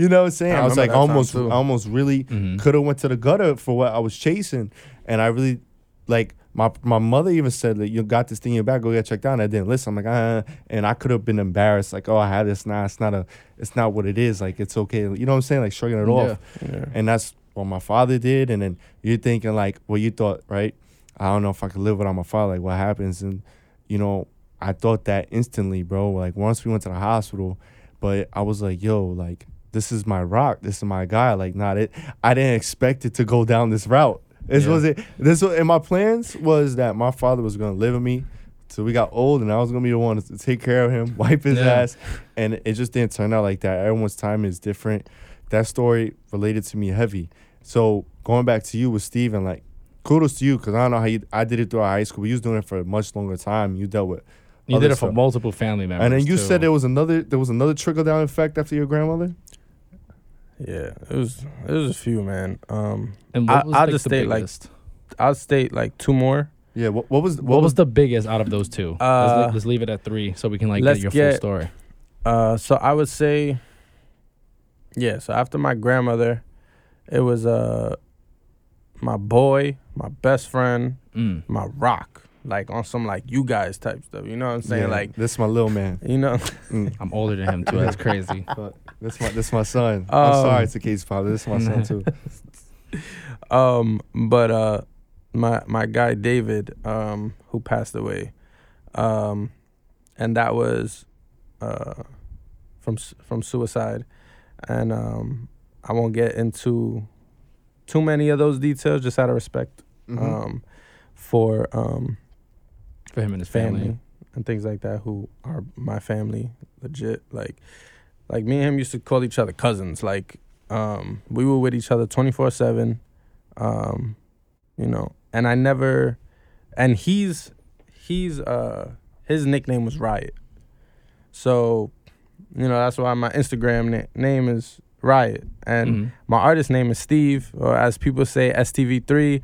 you know what I'm saying? I, I was like, almost, almost really mm-hmm. could have went to the gutter for what I was chasing. And I really, like, my my mother even said, like, you got this thing in your back. Go get checked out. And I didn't listen. I'm like, ah. And I could have been embarrassed. Like, oh, I had this. Nah, it's not a, it's not what it is. Like, it's okay. You know what I'm saying? Like, shrugging it yeah. off. Yeah. And that's what my father did. And then you're thinking like what well, you thought, right? I don't know if I could live without my father, like what happens. And you know, I thought that instantly, bro. Like once we went to the hospital, but I was like, yo, like this is my rock, this is my guy. Like not it I didn't expect it to go down this route. This yeah. was it. This was and my plans was that my father was gonna live with me till we got old and I was gonna be the one to take care of him, wipe his yeah. ass. And it just didn't turn out like that. Everyone's time is different. That story related to me heavy. So going back to you with Steve, and like, kudos to you because I don't know how you, I did it throughout high school. But you was doing it for a much longer time. You dealt with You did it for stuff. multiple family members. And then you too. said there was another there was another trickle down effect after your grandmother? Yeah, it was it was a few, man. Um, and what I, was I'll like just the state biggest? like I'll state like two more. Yeah, what, what was what, what was, was the biggest out of those two? Uh, let's, let's leave it at three so we can like get your get, full story. Uh, so I would say, yeah. So after my grandmother, it was uh, my boy, my best friend, mm. my rock, like on some like you guys type stuff. You know what I'm saying? Yeah, like this is my little man. You know, mm. I'm older than him too. That's crazy. But this my this my son. Um, I'm sorry, it's a kid's father. This is my son too. um, but uh. My my guy David, um, who passed away, um, and that was uh, from from suicide, and um, I won't get into too many of those details just out of respect mm-hmm. um, for um, for him and his family, family and things like that, who are my family, legit. Like like me and him used to call each other cousins. Like um, we were with each other twenty-four seven, um, you know. And I never, and he's, he's, uh, his nickname was Riot. So, you know, that's why my Instagram na- name is Riot. And mm-hmm. my artist name is Steve, or as people say, S T V three.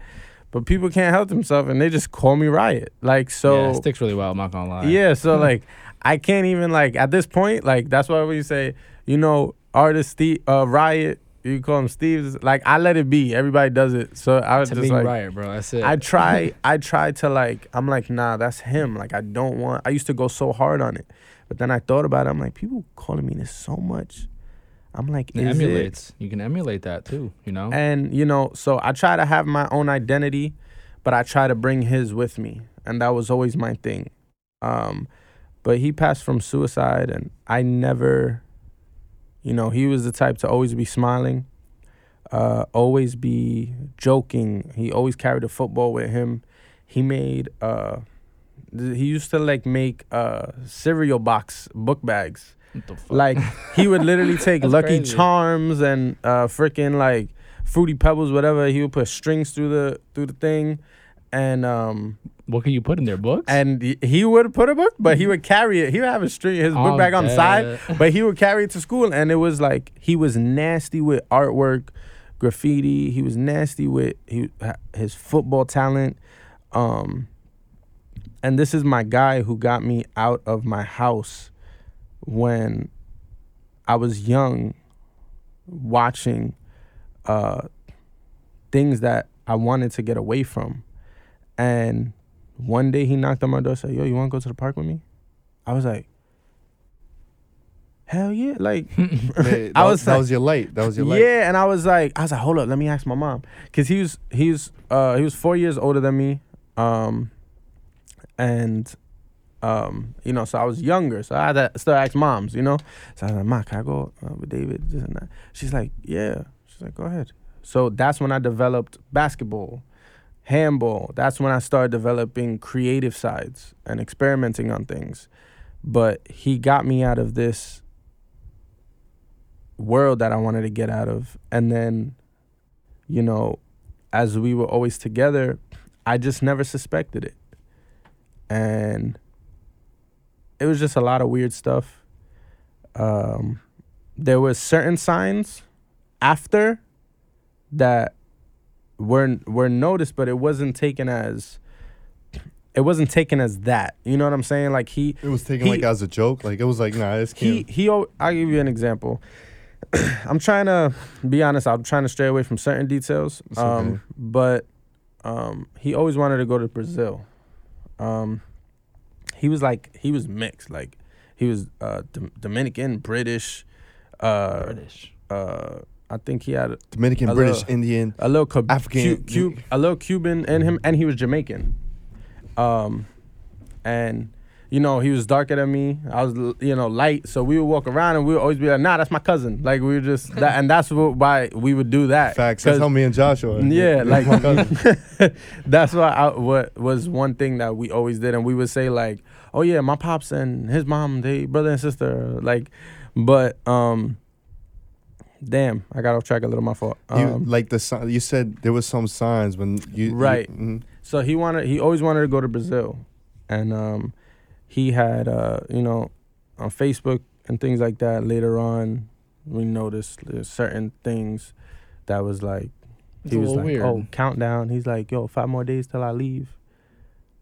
But people can't help themselves and they just call me Riot. Like, so. Yeah, it sticks really well, I'm not gonna lie. Yeah, so like, I can't even, like, at this point, like, that's why when you say, you know, artist Steve, uh, Riot, you call him Steve. Like, I let it be. Everybody does it. So I was to just me, like, Riot, bro. That's it. I try. I try to like. I'm like, nah, that's him. Like, I don't want. I used to go so hard on it, but then I thought about it. I'm like, people calling me this so much. I'm like, it is emulates. It? You can emulate that too, you know. And you know, so I try to have my own identity, but I try to bring his with me, and that was always my thing. Um, but he passed from suicide, and I never. You know, he was the type to always be smiling, uh, always be joking. He always carried a football with him. He made, uh, th- he used to, like, make uh, cereal box book bags. What the fuck? Like, he would literally take Lucky crazy. Charms and uh, freaking, like, Fruity Pebbles, whatever. He would put strings through the through the thing. And um, what can you put in their books? And he would put a book, but he would carry it. He would have a string, his book oh, bag on the side, but he would carry it to school. And it was like he was nasty with artwork, graffiti. He was nasty with he, his football talent. Um, and this is my guy who got me out of my house when I was young, watching uh, things that I wanted to get away from. And one day he knocked on my door and said, yo, you want to go to the park with me? I was like, hell yeah. Like, hey, that, I was that like, was your light. That was your light. Yeah. And I was like, I was like, hold up. Let me ask my mom. Because he was, he was, uh, he was four years older than me. Um, and, um, you know, so I was younger. So I had to still ask moms, you know. So I was like, ma, can I go with David? This and that. She's like, yeah. She's like, go ahead. So that's when I developed basketball. Handball. That's when I started developing creative sides and experimenting on things. But he got me out of this world that I wanted to get out of. And then, you know, as we were always together, I just never suspected it. And it was just a lot of weird stuff. Um, there were certain signs after that We're, we're noticed, but it wasn't taken as it wasn't taken as that. You know what I'm saying? Like he, it was taken he, like as a joke. Like it was like, nah, this can't. He, he. I'll give you an example. I'm trying to be honest. I'm trying to stray away from certain details. It's um, okay. But um, he always wanted to go to Brazil. Um, he was like he was mixed. Like he was uh, D- Dominican, British, uh, British. Uh, I think he had a, Dominican, a British, little, Indian, a little Cub- African, Cu- Cu- a little Cuban in him, and he was Jamaican. Um, and you know he was darker than me. I was, you know, light. So we would walk around and we would always be like, "Nah, that's my cousin." Like we were just, that, and that's what, why we would do that. Facts. That's how me and Joshua. Yeah, like my cousin. That's why I, what was one thing that we always did, and we would say like, "Oh yeah, my pops and his mom, they brother and sister." Like, but um. Damn, I got off track a little. My fault. Um, you, like the you said, there was some signs when you right. You, mm-hmm. So he wanted, he always wanted to go to Brazil, and um, he had, uh, you know, on Facebook and things like that, later on, we noticed there's certain things that was like, he was like, weird. oh, countdown. He's like, yo, five more days till I leave.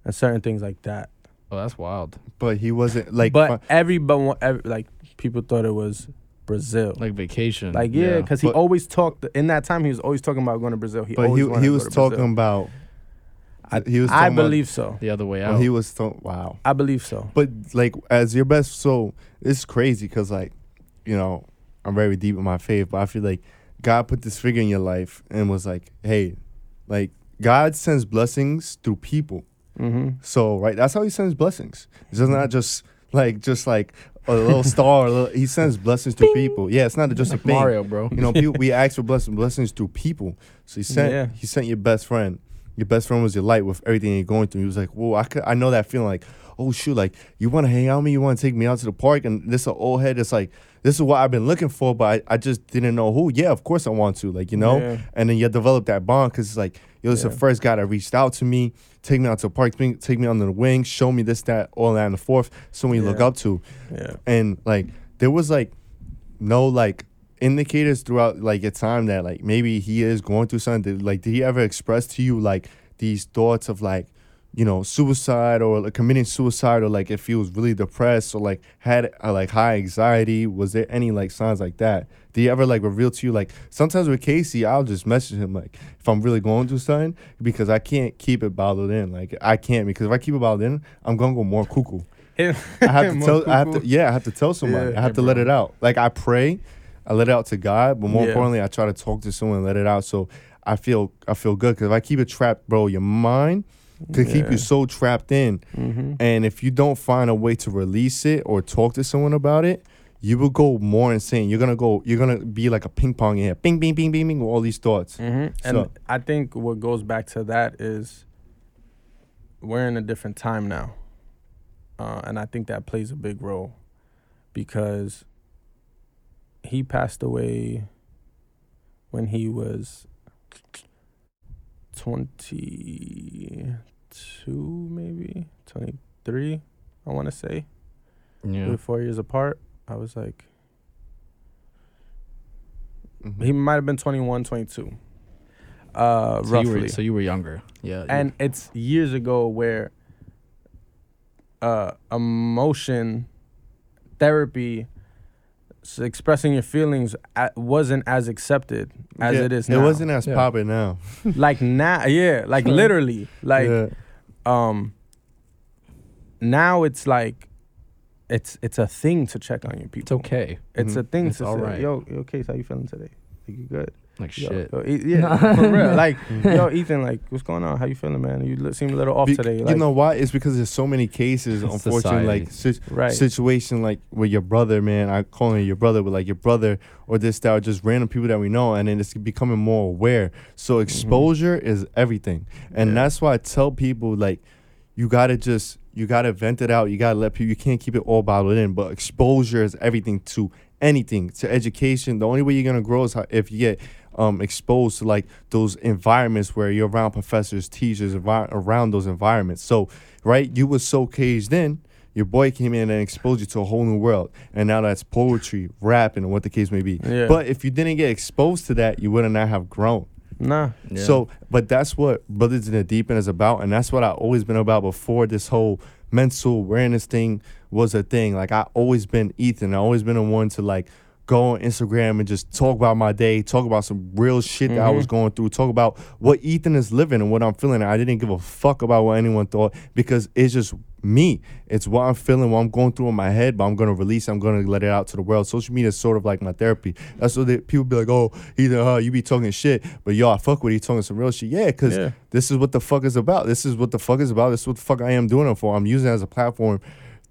And certain things like that. Oh, that's wild. But he wasn't like... But everybody, every, like, people thought it was Brazil. Like vacation. Like, yeah, because yeah. he always talked... In that time, he was always talking about going to Brazil. He but he, he was talking about... I, he was I believe so. The other way out. Well, he was... Th- wow. I believe so. But, like, as your best... So, it's crazy because, like, you know, I'm very deep in my faith, but I feel like God put this figure in your life and was like, hey, like, God sends blessings through people. Mm-hmm. So, right, that's how he sends blessings. It's not just, like, just, like, a little star. A little, he sends blessings to people. Yeah, it's not just like a thing. Mario, bro. You know, people, we ask for blessings, blessings through people. So he sent yeah. he sent your best friend. Your best friend was your light with everything you're going through. He was like, whoa, I, could, I know that feeling like, oh, shoot, like, you want to hang out with me? You want to take me out to the park? And this is an old head that's like, this is what I've been looking for, but I, I just didn't know who. Yeah, of course I want to, like, you know? Yeah. And then you develop that bond because it's like, yo, this is yeah. the first guy that reached out to me, take me out to the park, take me under the wing, show me this, that, all that, and the fourth, someone you yeah. look up to. Yeah. And, like, there was, like, no, like, indicators throughout, like, a time that, like, maybe he is going through something. Did, like, did he ever express to you, like, these thoughts of, like, you know, suicide or like, committing suicide or, like, if he was really depressed or, like, had, uh, like, high anxiety? Was there any, like, signs like that? Did he ever, like, reveal to you, like, sometimes with Casey, I'll just message him, like, if I'm really going through something, because I can't keep it bottled in. Like, I can't, because if I keep it bottled in, I'm going to go more cuckoo. I have to tell, I have to, yeah, I have to tell somebody. Yeah, I have to bro. let it out. Like, I pray, I let it out to God, but more yeah. importantly, I try to talk to someone and let it out. So I feel, I feel good, because if I keep it trapped, bro, your mind could yeah. keep you so trapped in. Mm-hmm. And if you don't find a way to release it or talk to someone about it, you will go more insane. You're gonna go. You're gonna be like a ping pong in here, bing, bing, bing, bing, bing, with all these thoughts. Mm-hmm. So. And I think what goes back to that is we're in a different time now, uh, and I think that plays a big role because he passed away when he was twenty-two, maybe twenty-three. I want to say, yeah, three, four years apart. I was like, mm-hmm. he might have been twenty-one, twenty-two, uh, so roughly. You were, so you were younger. Yeah. And you. It's years ago where uh, emotion, therapy, so expressing your feelings wasn't as accepted as yeah, it is now. It wasn't as yeah. popping now. Like now, yeah, like literally. Like yeah. um, now it's like, It's it's a thing to check on your people. It's okay. It's mm-hmm. a thing it's to all say, right. yo, yo, Case, how you feeling today? Like, you good? Like, yo, shit. Yo, e- yeah, for real. Like, yo, Ethan, like, what's going on? How you feeling, man? You seem a little off Be- today. Like, you know why? It's because there's so many cases, unfortunately, like, si- right. situation, like, with your brother, man. I call him your brother, but, like, your brother or this, that, or just random people that we know, and then it's becoming more aware. So exposure mm-hmm. is everything. And yeah. that's why I tell people, like, you got to just... You got to vent it out. You got to let people... You can't keep it all bottled in, but exposure is everything to anything, to education. The only way you're going to grow is how, if you get um, exposed to, like, those environments where you're around professors, teachers, envi- around those environments. So, right, you were so caged in, your boy came in and exposed you to a whole new world. And now that's poetry, rapping, or what the case may be. Yeah. But if you didn't get exposed to that, you would not have grown. Nah. Yeah. So, but that's what Brothers in the Deep End is about, and that's what I've always been about before this whole mental awareness thing was a thing. Like, I always been Ethan. I always been the one to, like, go on Instagram and just talk about my day, talk about some real shit mm-hmm. that I was going through, talk about what Ethan is living and what I'm feeling. I didn't give a fuck about what anyone thought because it's just me. It's what I'm feeling, what I'm going through in my head, but I'm going to release it. I'm going to let it out to the world. Social media is sort of like my therapy. That's what they, people be like, oh, either uh, you be talking shit, but yo, I fuck with you talking some real shit. Yeah, because yeah. this is what the fuck is about. This is what the fuck is about. This is what the fuck I am doing it for. I'm using it as a platform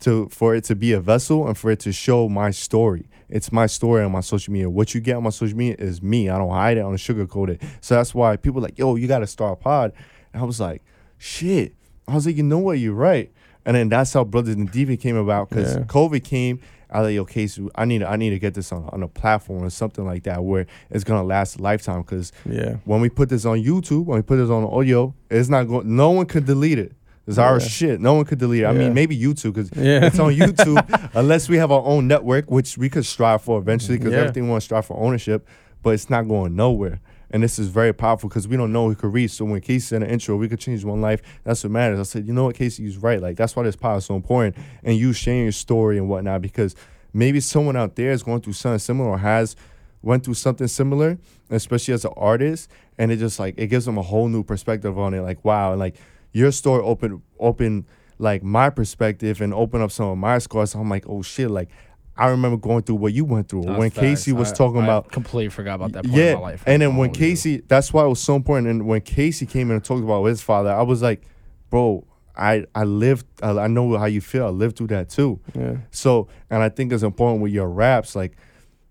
to for it to be a vessel and for it to show my story. It's my story on my social media. What you get on my social media is me. I don't hide it. I don't sugarcoat it. So that's why people are like, yo, you got to start a pod. And I was like, shit. I was like, you know what? You're right. And then that's how Brothers in the Deep End came about because yeah. COVID came. I was like, yo, Casey, I need, I need to get this on, on a platform or something like that where it's going to last a lifetime because yeah. when we put this on YouTube, when we put this on audio, it's not going, no one could delete it. It's our yeah. shit. No one could delete it. I yeah. mean, maybe YouTube, because yeah. it's on YouTube, unless we have our own network, which we could strive for eventually, because yeah. everything we want to strive for ownership, but it's not going nowhere. And this is very powerful, because we don't know who could reach. So when Casey said in the intro, we could change one life, that's what matters. I said, you know what, Casey, you're right. Like, that's why this power is so important. And you sharing your story and whatnot, because maybe someone out there is going through something similar or has went through something similar, especially as an artist, and it just, like, it gives them a whole new perspective on it. Like, wow, and, like, your story opened, open like, my perspective and opened up some of my scars. So I'm like, oh, shit, like, I remember going through what you went through. That's when facts. Casey was I, talking I about... I completely forgot about that part yeah, of my life. And then when Casey... That's why it was so important. And when Casey came in and talked about his father, I was like, bro, I, I lived... I, I know how you feel. I lived through that, too. Yeah. So, and I think it's important with your raps, like...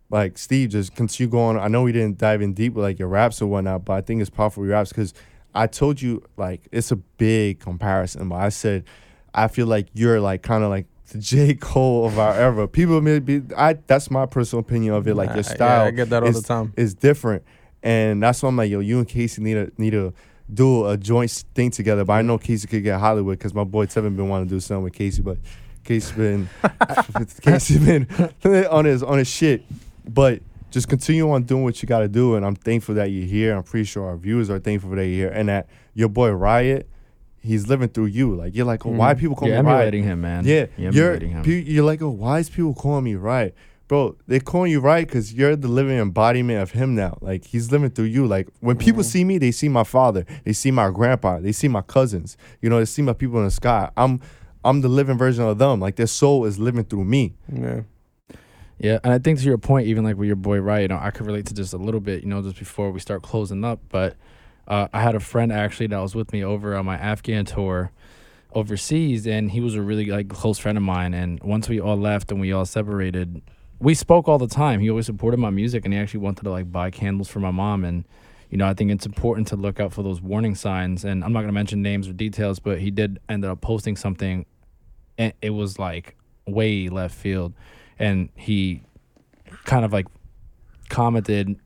Like, Steve, just continue going. I know we didn't dive in deep with, like, your raps and whatnot, but I think it's powerful with your raps, because I told you, like, it's a big comparison. But I said, I feel like you're, like, kind of, like, the J. Cole of our era. People may be, I, that's my personal opinion of it. Like, your style yeah, I get that all is, the time. Is different. And that's why I'm like, yo, you and Casey need to, need to do a joint thing together. But I know Casey could get Hollywood, because my boy Tevin been wanting to do something with Casey, but Casey's been, Casey's been on his on his shit. But just continue on doing what you got to do. And I'm thankful that you're here. I'm pretty sure our viewers are thankful that you're here. And that your boy Riot, he's living through you. Like, you're like, oh, mm. why are people calling you're me Riot? You're emulating him, man. Yeah. You're, you're emulating him. Pe- you're like, oh, why is people calling me Riot? Bro, they're calling you Riot because you're the living embodiment of him now. Like, he's living through you. Like, when people mm. see me, they see my father. They see my grandpa. They see my cousins. You know, they see my people in the sky. I'm, I'm the living version of them. Like, their soul is living through me. Yeah. Yeah, and I think to your point, even like with your boy Riot, you know, I could relate to just a little bit, you know, just before we start closing up. But uh, I had a friend actually that was with me over on my Afghan tour overseas, and he was a really like close friend of mine. And once we all left and we all separated, we spoke all the time. He always supported my music, and he actually wanted to like buy candles for my mom. And you know, I think it's important to look out for those warning signs. And I'm not gonna mention names or details, but he did end up posting something, and it was like way left field. And he kind of, like, commented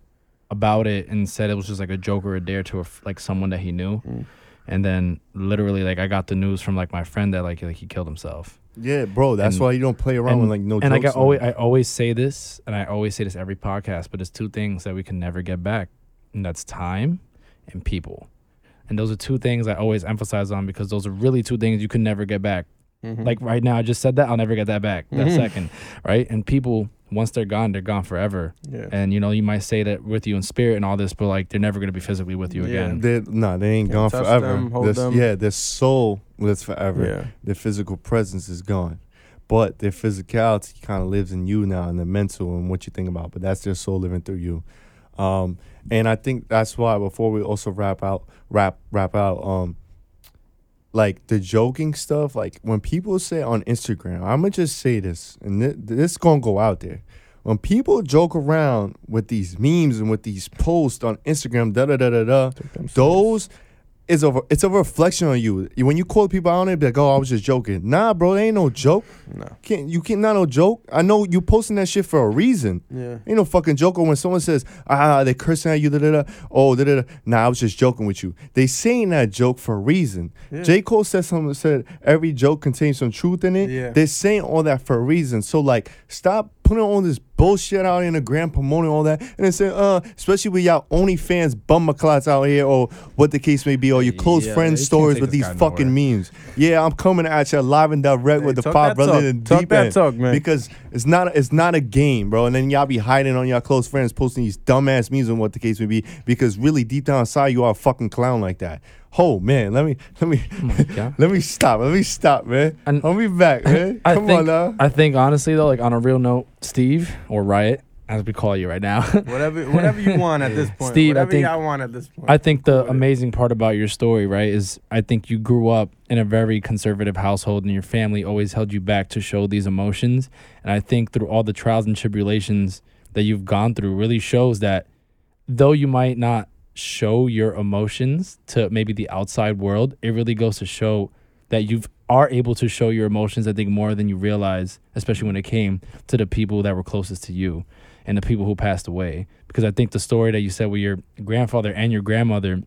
about it and said it was just, like, a joke or a dare to, a, like, someone that he knew. Mm. And then literally, like, I got the news from, like, my friend that, like, like he killed himself. Yeah, bro, that's and, why you don't play around and, with, like, no and jokes. And like, I, always, I always say this, and I always say this every podcast, but it's two things that we can never get back, and that's time and people. And those are two things I always emphasize on, because those are really two things you can never get back. Mm-hmm. Like right now, I just said that, I'll never get that back, that mm-hmm. second, right? And people, once they're gone, they're gone forever. Yeah. And, you know, you might say that with you in spirit and all this, but, like, they're never going to be physically with you yeah. again. No, nah, they ain't Can't gone forever. Them, hold them. Yeah, their soul lives forever. Yeah. Their physical presence is gone. But their physicality kind of lives in you now, and the mental and what you think about. But that's their soul living through you. Um, and I think that's why, before we also wrap out, wrap, wrap out, um, like, the joking stuff, like, when people say on Instagram, I'm going to just say this, and th- this is going to go out there. When people joke around with these memes and with these posts on Instagram, da-da-da-da-da, those, is a, it's a reflection on you. When you call people out on it, be like, oh, I was just joking. Nah, bro, it ain't no joke. No. Can't, you can't, not no joke. I know you posting that shit for a reason. Yeah. Ain't no fucking joke. Or when someone says, ah, they cursing at you, da-da-da, oh, da-da-da, nah, I was just joking with you. They saying that joke for a reason. Yeah. J. Cole said something, said every joke contains some truth in it. Yeah. They're saying all that for a reason. So, like, stop putting all this bullshit out in the gram, promoting all that, and then saying, uh, especially with y'all OnlyFans bummerclots out here, or what the case may be, or your close yeah, friends' stories with these fucking nowhere. memes. Yeah, I'm coming at you live and direct hey, with the pop brother and deep that end talk, man. Because it's not it's not a game, bro. And then y'all be hiding on y'all close friends, posting these dumbass memes and what the case may be, because really deep down inside you are a fucking clown like that. Oh man, let me let me oh let me stop. Let me stop, man. And I'll be back, man. I Come think, on now. I think honestly though, like on a real note, Steve or Riot, as we call you right now. whatever whatever you want at this point. Steve, whatever I think, y'all want at this point. I think the amazing part about your story, right, is I think you grew up in a very conservative household, and your family always held you back to show these emotions. And I think through all the trials and tribulations that you've gone through really shows that though you might not show your emotions to maybe the outside world, it really goes to show that you are able to show your emotions, I think, more than you realize, especially when it came to the people that were closest to you and the people who passed away. Because I think the story that you said with your grandfather and your grandmother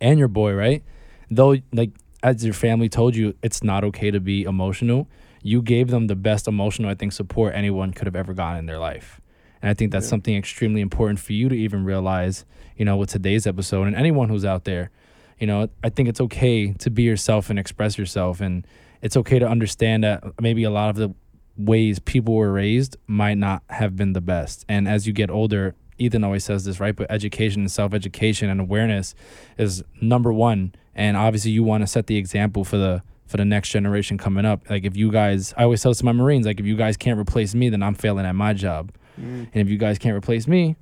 and your boy, right? Though, like, as your family told you, it's not okay to be emotional. You gave them the best emotional, I think, support anyone could have ever gotten in their life. And I think that's yeah. something extremely important for you to even realize, you know, with today's episode and anyone who's out there. You know, I think it's okay to be yourself and express yourself. And it's okay to understand that maybe a lot of the ways people were raised might not have been the best. And as you get older, Ethan always says this, right? But education and self-education and awareness is number one. And obviously you want to set the example for the for the next generation coming up. Like if you guys, I always tell this to my Marines, like if you guys can't replace me, then I'm failing at my job. Mm. And if you guys can't replace me,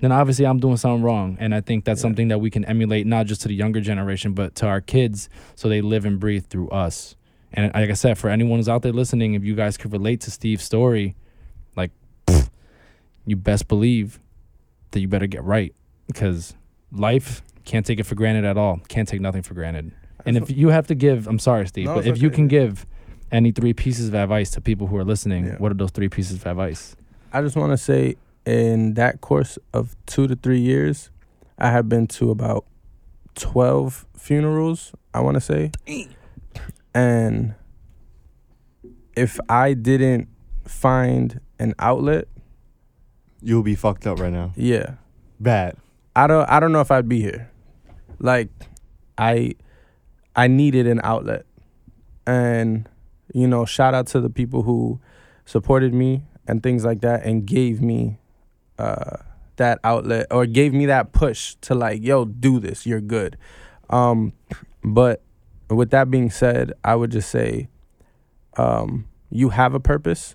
then obviously I'm doing something wrong. And I think that's yeah. something that we can emulate, not just to the younger generation, but to our kids, so they live and breathe through us. And like I said, for anyone who's out there listening, if you guys could relate to Steve's story, like, pff, you best believe that you better get right, because life, can't take it for granted at all. Can't take nothing for granted. And if you have to give, I'm sorry, Steve, no, but if okay. you can give any three pieces of advice to people who are listening, yeah. what are those three pieces of advice? I just want to say, in that course of two to three years, I have been to about twelve funerals, I want to say. And if I didn't find an outlet, you'll be fucked up right now. Yeah. Bad. I don't I don't know if I'd be here. Like, I I needed an outlet. And, you know, shout out to the people who supported me and things like that, and gave me uh, that outlet, or gave me that push to like, yo, do this, you're good. Um, but with that being said, I would just say um, you have a purpose.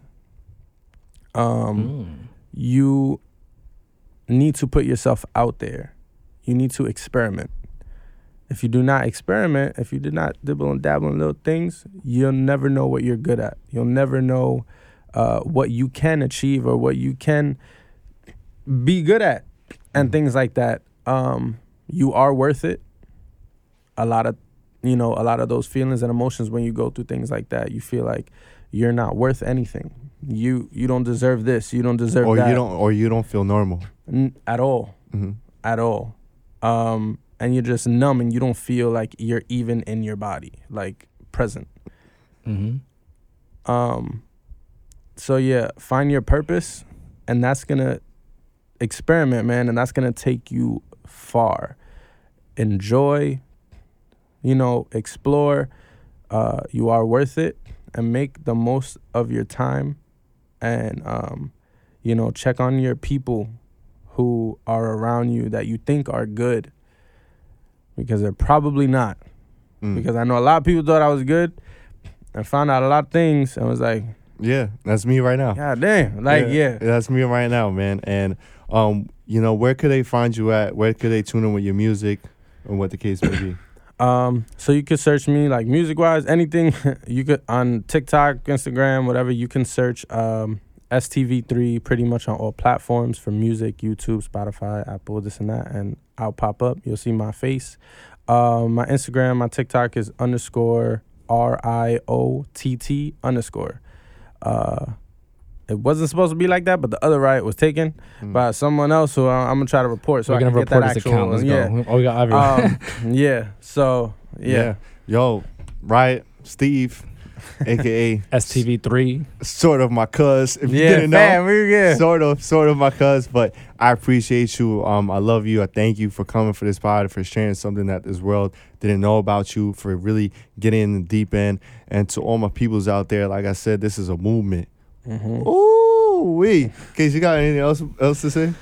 Um, mm. You need to put yourself out there. You need to experiment. If you do not experiment, if you do not dibble and dabble in little things, you'll never know what you're good at. You'll never know uh, what you can achieve or what you can be good at and things like that. Um, you are worth it. A lot of, you know, a lot of those feelings and emotions when you go through things like that, you feel like you're not worth anything. You you don't deserve this. You don't deserve or that. Or you don't. Or you don't feel normal N- at all. Mm-hmm. At all. Um, and you're just numb, and you don't feel like you're even in your body, like present. Mm-hmm. Um. So yeah, find your purpose, and that's gonna experiment, man, and that's gonna take you far. Enjoy. You know, explore. Uh, you are worth it, and make the most of your time. And, um, you know, check on your people who are around you that you think are good, because they're probably not. Mm. Because I know a lot of people thought I was good and found out a lot of things and was like... Yeah, that's me right now. God damn. Like, yeah. yeah. That's me right now, man. And, um, you know, where could they find you at? Where could they tune in with your music and what the case may be? Um, so you could search me, like, music-wise, anything. You could, on TikTok, Instagram, whatever, you can search um, S T V three pretty much on all platforms, for music, YouTube, Spotify, Apple, this and that, and I'll pop up. You'll see my face. Um, my Instagram, my TikTok is underscore R I O T T underscore. Uh, it wasn't supposed to be like that, but the other Riot was taken mm. by someone else, who I'm, I'm going to try to report. So we're going to report his account. Let's yeah. go. Oh, we got everyone. Um, yeah. So, yeah. yeah. Yo, Riot, Steve, a k a. S T V three. Sort of my cuz. If yeah, you didn't know, man, we yeah. sort of, sort of my cuz, but I appreciate you. Um, I love you. I thank you for coming for this pod, for sharing something that this world didn't know about you, for really getting in the deep end. And to all my peoples out there, like I said, this is a movement. Mm-hmm. Ooh, wee. Casey, you got anything else else to say?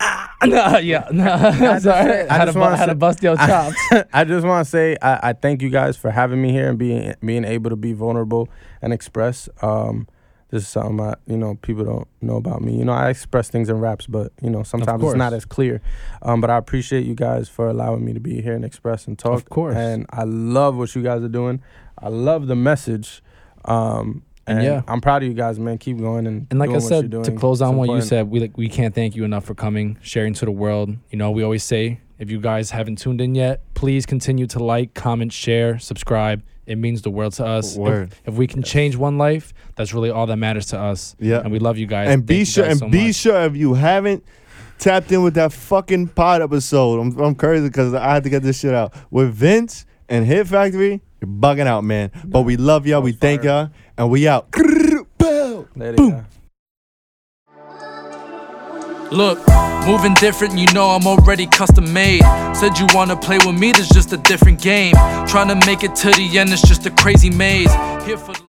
Ah, no, yeah, no. I'm sorry. I, I just want to bust your chops. I, I just want to say I, I thank you guys for having me here and being being able to be vulnerable and express. Um, this is something I, you know, people don't know about me. You know, I express things in raps, but you know, sometimes it's not as clear. Um, but I appreciate you guys for allowing me to be here and express and talk. Of course. And I love what you guys are doing. I love the message. Um. And yeah, I'm proud of you guys, man. Keep going and and like I said, to close on what you said, we like we can't thank you enough for coming, sharing to the world. You know, we always say, if you guys haven't tuned in yet, please continue to like, comment, share, subscribe. It means the world to us. Word. If, if we can yes. change one life, that's really all that matters to us. Yeah, and we love you guys. And be sure, and be sure if you haven't tapped in with that fucking pod episode, I'm I'm crazy because I had to get this shit out with Vince and Hit Factory, you're bugging out, man. But we love y'all. We thank y'all. And we out. Boom. Look, moving different, you know I'm already custom made. Said you wanna play with me, there's just a different game. Trying to make it to the end, it's just a crazy maze. Here for